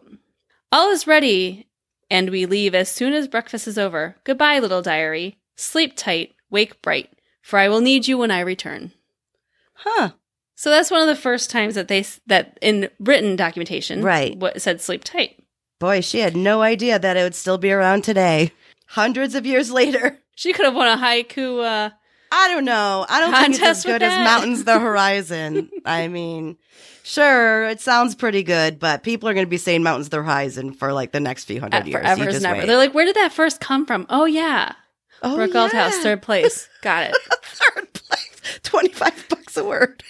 "All is ready, and we leave as soon as breakfast is over. Goodbye, little diary. Sleep tight, wake bright, for I will need you when I return." Huh. So that's one of the first times that they that in written documentation right. what said sleep tight. Boy, she had no idea that it would still be around today. Hundreds of years later. She could have won a haiku uh I don't know. I don't think it's as good as Mountains the Horizon. I mean, sure, it sounds pretty good, but people are going to be saying Mountains the Horizon for like the next few hundred At years. Forever is never. Wait. They're like, where did that first come from? Oh, yeah. Oh, Brooke yeah. Althouse, third place. Got it. Third place. twenty-five bucks a word.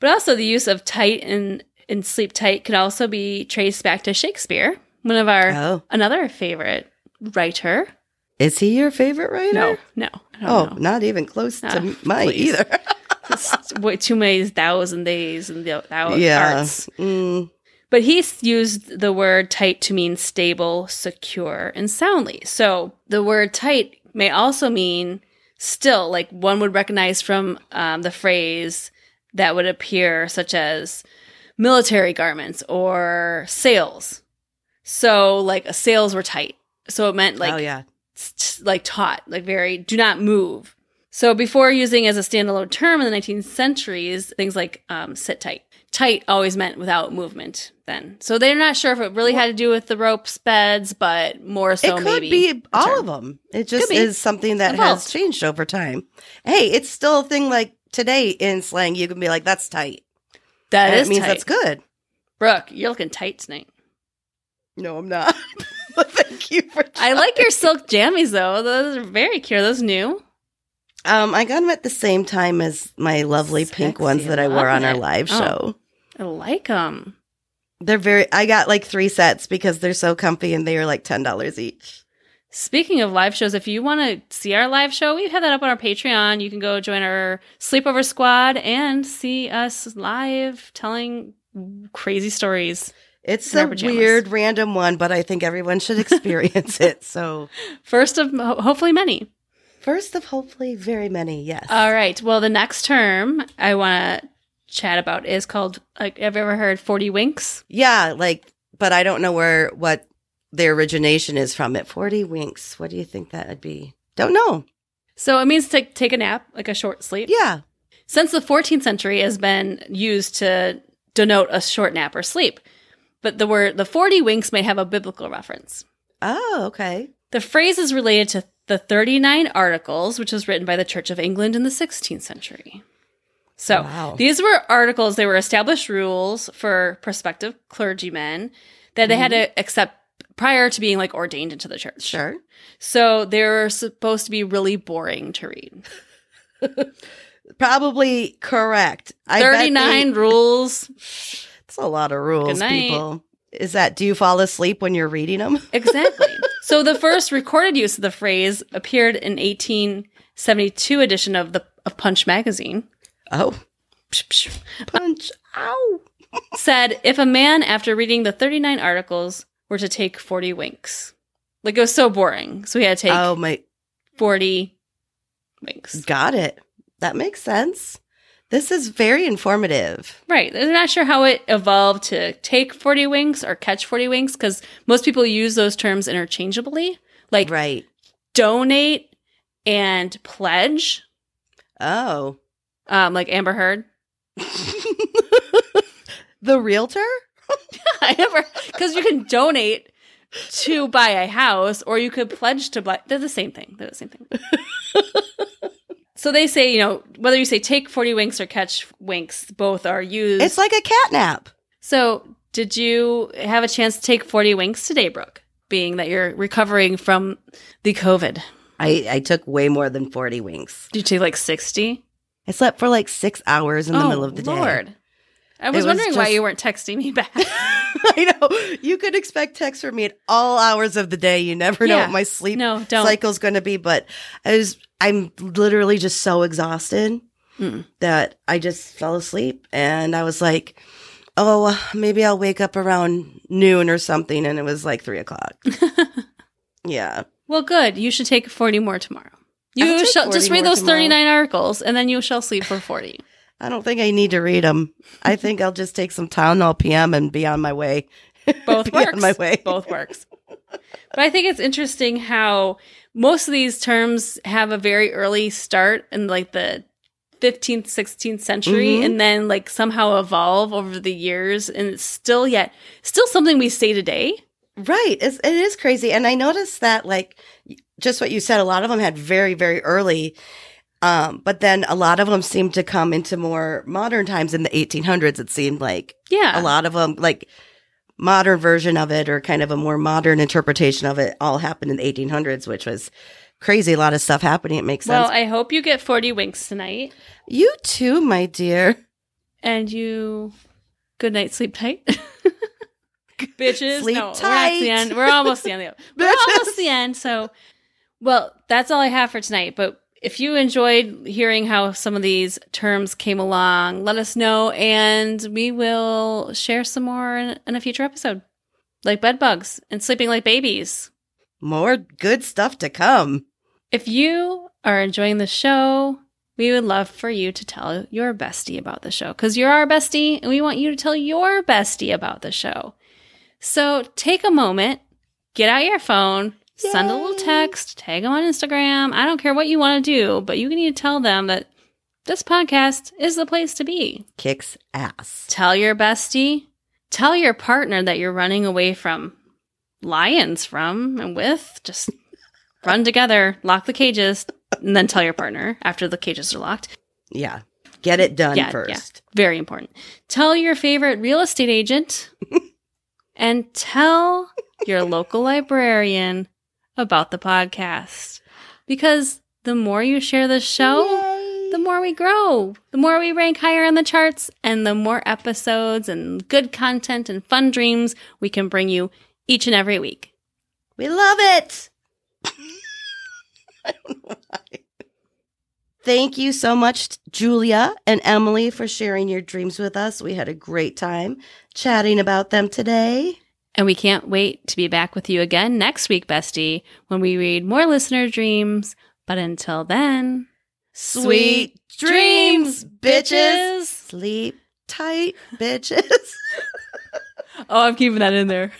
But also the use of tight and, and sleep tight could also be traced back to Shakespeare, one of our oh. another favorite writer. Is he your favorite writer? No, no. I don't oh, know. Not even close uh, to mine please. either. It's way too many thousand days and the hours. Yeah. Mm. But he used the word tight to mean stable, secure, and soundly. So the word tight may also mean still, like one would recognize from um, the phrase that would appear, such as military garments or sails. So, like, sails were tight. So it meant, like, oh, yeah. t- like taut, like very, do not move. So before using as a standalone term in the nineteenth centuries, things like um, sit tight. Tight always meant without movement then. So they're not sure if it really well, had to do with the ropes, beds, but more so maybe. It could maybe be all term. of them. It just is something that Evolved. has changed over time. Hey, it's still a thing like today in slang. You can be like, that's tight. That and is tight. It means tight. That's good. Brooke, you're looking tight tonight. No, I'm not. But thank you for trying. I like your silk jammies, though. Those are very cute. Are those new? Um, I got them at the same time as my lovely Sexy. pink ones that I wore on it. our live oh. show. I like them. They're very, I got like three sets because they're so comfy and they are like ten dollars each. Speaking of live shows, if you want to see our live show, we have that up on our Patreon. You can go join our sleepover squad and see us live telling crazy stories. It's a weird random one, but I think everyone should experience it. So first of hopefully many. First of hopefully very many, yes. All right. Well, the next term I want to chat about is called, like, have you ever heard forty winks? Yeah, like, but I don't know where what the origination is from it. forty winks, what do you think that would be? Don't know. So it means to take a nap, like a short sleep. Yeah. Since the fourteenth century has been used to denote a short nap or sleep, but the word the forty winks may have a biblical reference. Oh, okay. The phrase is related to the thirty-nine Articles, which was written by the Church of England in the sixteenth century. So wow. These were articles, they were established rules for prospective clergymen that they mm-hmm. had to accept prior to being like ordained into the church. Sure. So they're supposed to be really boring to read. Probably correct. I thirty-nine bet they, rules. That's a lot of rules, people. Is that, do you fall asleep when you're reading them? Exactly. So the first recorded use of the phrase appeared in eighteen seventy-two edition of the of Punch Magazine. Oh. Punch. Ow. Said, if a man, after reading the thirty-nine articles, were to take forty winks. Like, it was so boring. So he had to take oh, my. forty winks. Got it. That makes sense. This is very informative. Right. They're not sure how it evolved to take forty winks or catch forty winks, because most people use those terms interchangeably. Like, right. donate and pledge. Oh. Um, like Amber Heard. The realtor? Yeah, Amber. Because you can donate to buy a house, or you could pledge to buy. They're the same thing. They're the same thing. So they say, you know, whether you say take forty winks or catch winks, both are used. It's like a cat nap. So did you have a chance to take forty winks today, Brooke, being that you're recovering from the COVID? I, I took way more than forty winks. Did you take like sixty? I slept for like six hours in the oh, middle of the Lord. day. I was, was wondering just... why you weren't texting me back. I know. You could expect texts from me at all hours of the day. You never yeah. know what my sleep no, cycle's going to be. But I was, I'm literally just so exhausted Mm-mm. that I just fell asleep. And I was like, oh, maybe I'll wake up around noon or something. And it was like three o'clock. Yeah. Well, good. You should take forty more tomorrow. You shall just read those tomorrow. thirty-nine articles, and then you shall sleep for forty. I don't think I need to read them. I think I'll just take some Tylenol P M and be on my way. Both works. On my way. Both works. But I think it's interesting how most of these terms have a very early start in like the fifteenth, sixteenth century, mm-hmm. and then like somehow evolve over the years, and it's still yet still something we say today. Right. It's, it is crazy. And I noticed that, like, just what you said, a lot of them had very, very early, um, but then a lot of them seemed to come into more modern times in the eighteen hundreds, it seemed like. Yeah. A lot of them, like, modern version of it or kind of a more modern interpretation of it all happened in the eighteen hundreds, which was crazy. A lot of stuff happening. It makes well, sense. Well, I hope you get forty winks tonight. You too, my dear. And you, good night, sleep tight. Bitches, sleep no, tight. We're at the end. We're almost the end. We're almost the end. So, well, that's all I have for tonight. But if you enjoyed hearing how some of these terms came along, let us know, and we will share some more in, in a future episode, like bed bugs and sleeping like babies. More good stuff to come. If you are enjoying the show, we would love for you to tell your bestie about the show, because you're our bestie, and we want you to tell your bestie about the show. So take a moment, get out your phone, Yay. Send a little text, tag them on Instagram. I don't care what you want to do, but you need to tell them that this podcast is the place to be. Kicks ass. Tell your bestie. Tell your partner that you're running away from lions from and with. Just run together, lock the cages, and then tell your partner after the cages are locked. Yeah. Get it done yeah, first. Yeah. Very important. Tell your favorite real estate agent. And tell your local librarian about the podcast. Because the more you share this show, Yay. The more we grow. The more we rank higher on the charts, and the more episodes and good content and fun dreams we can bring you each and every week. We love it! I don't know why. Thank you so much, Julia and Emily, for sharing your dreams with us. We had a great time chatting about them today. And we can't wait to be back with you again next week, bestie, when we read more listener dreams. But until then, sweet dreams, bitches. Sleep tight, bitches. Oh, I'm keeping that in there.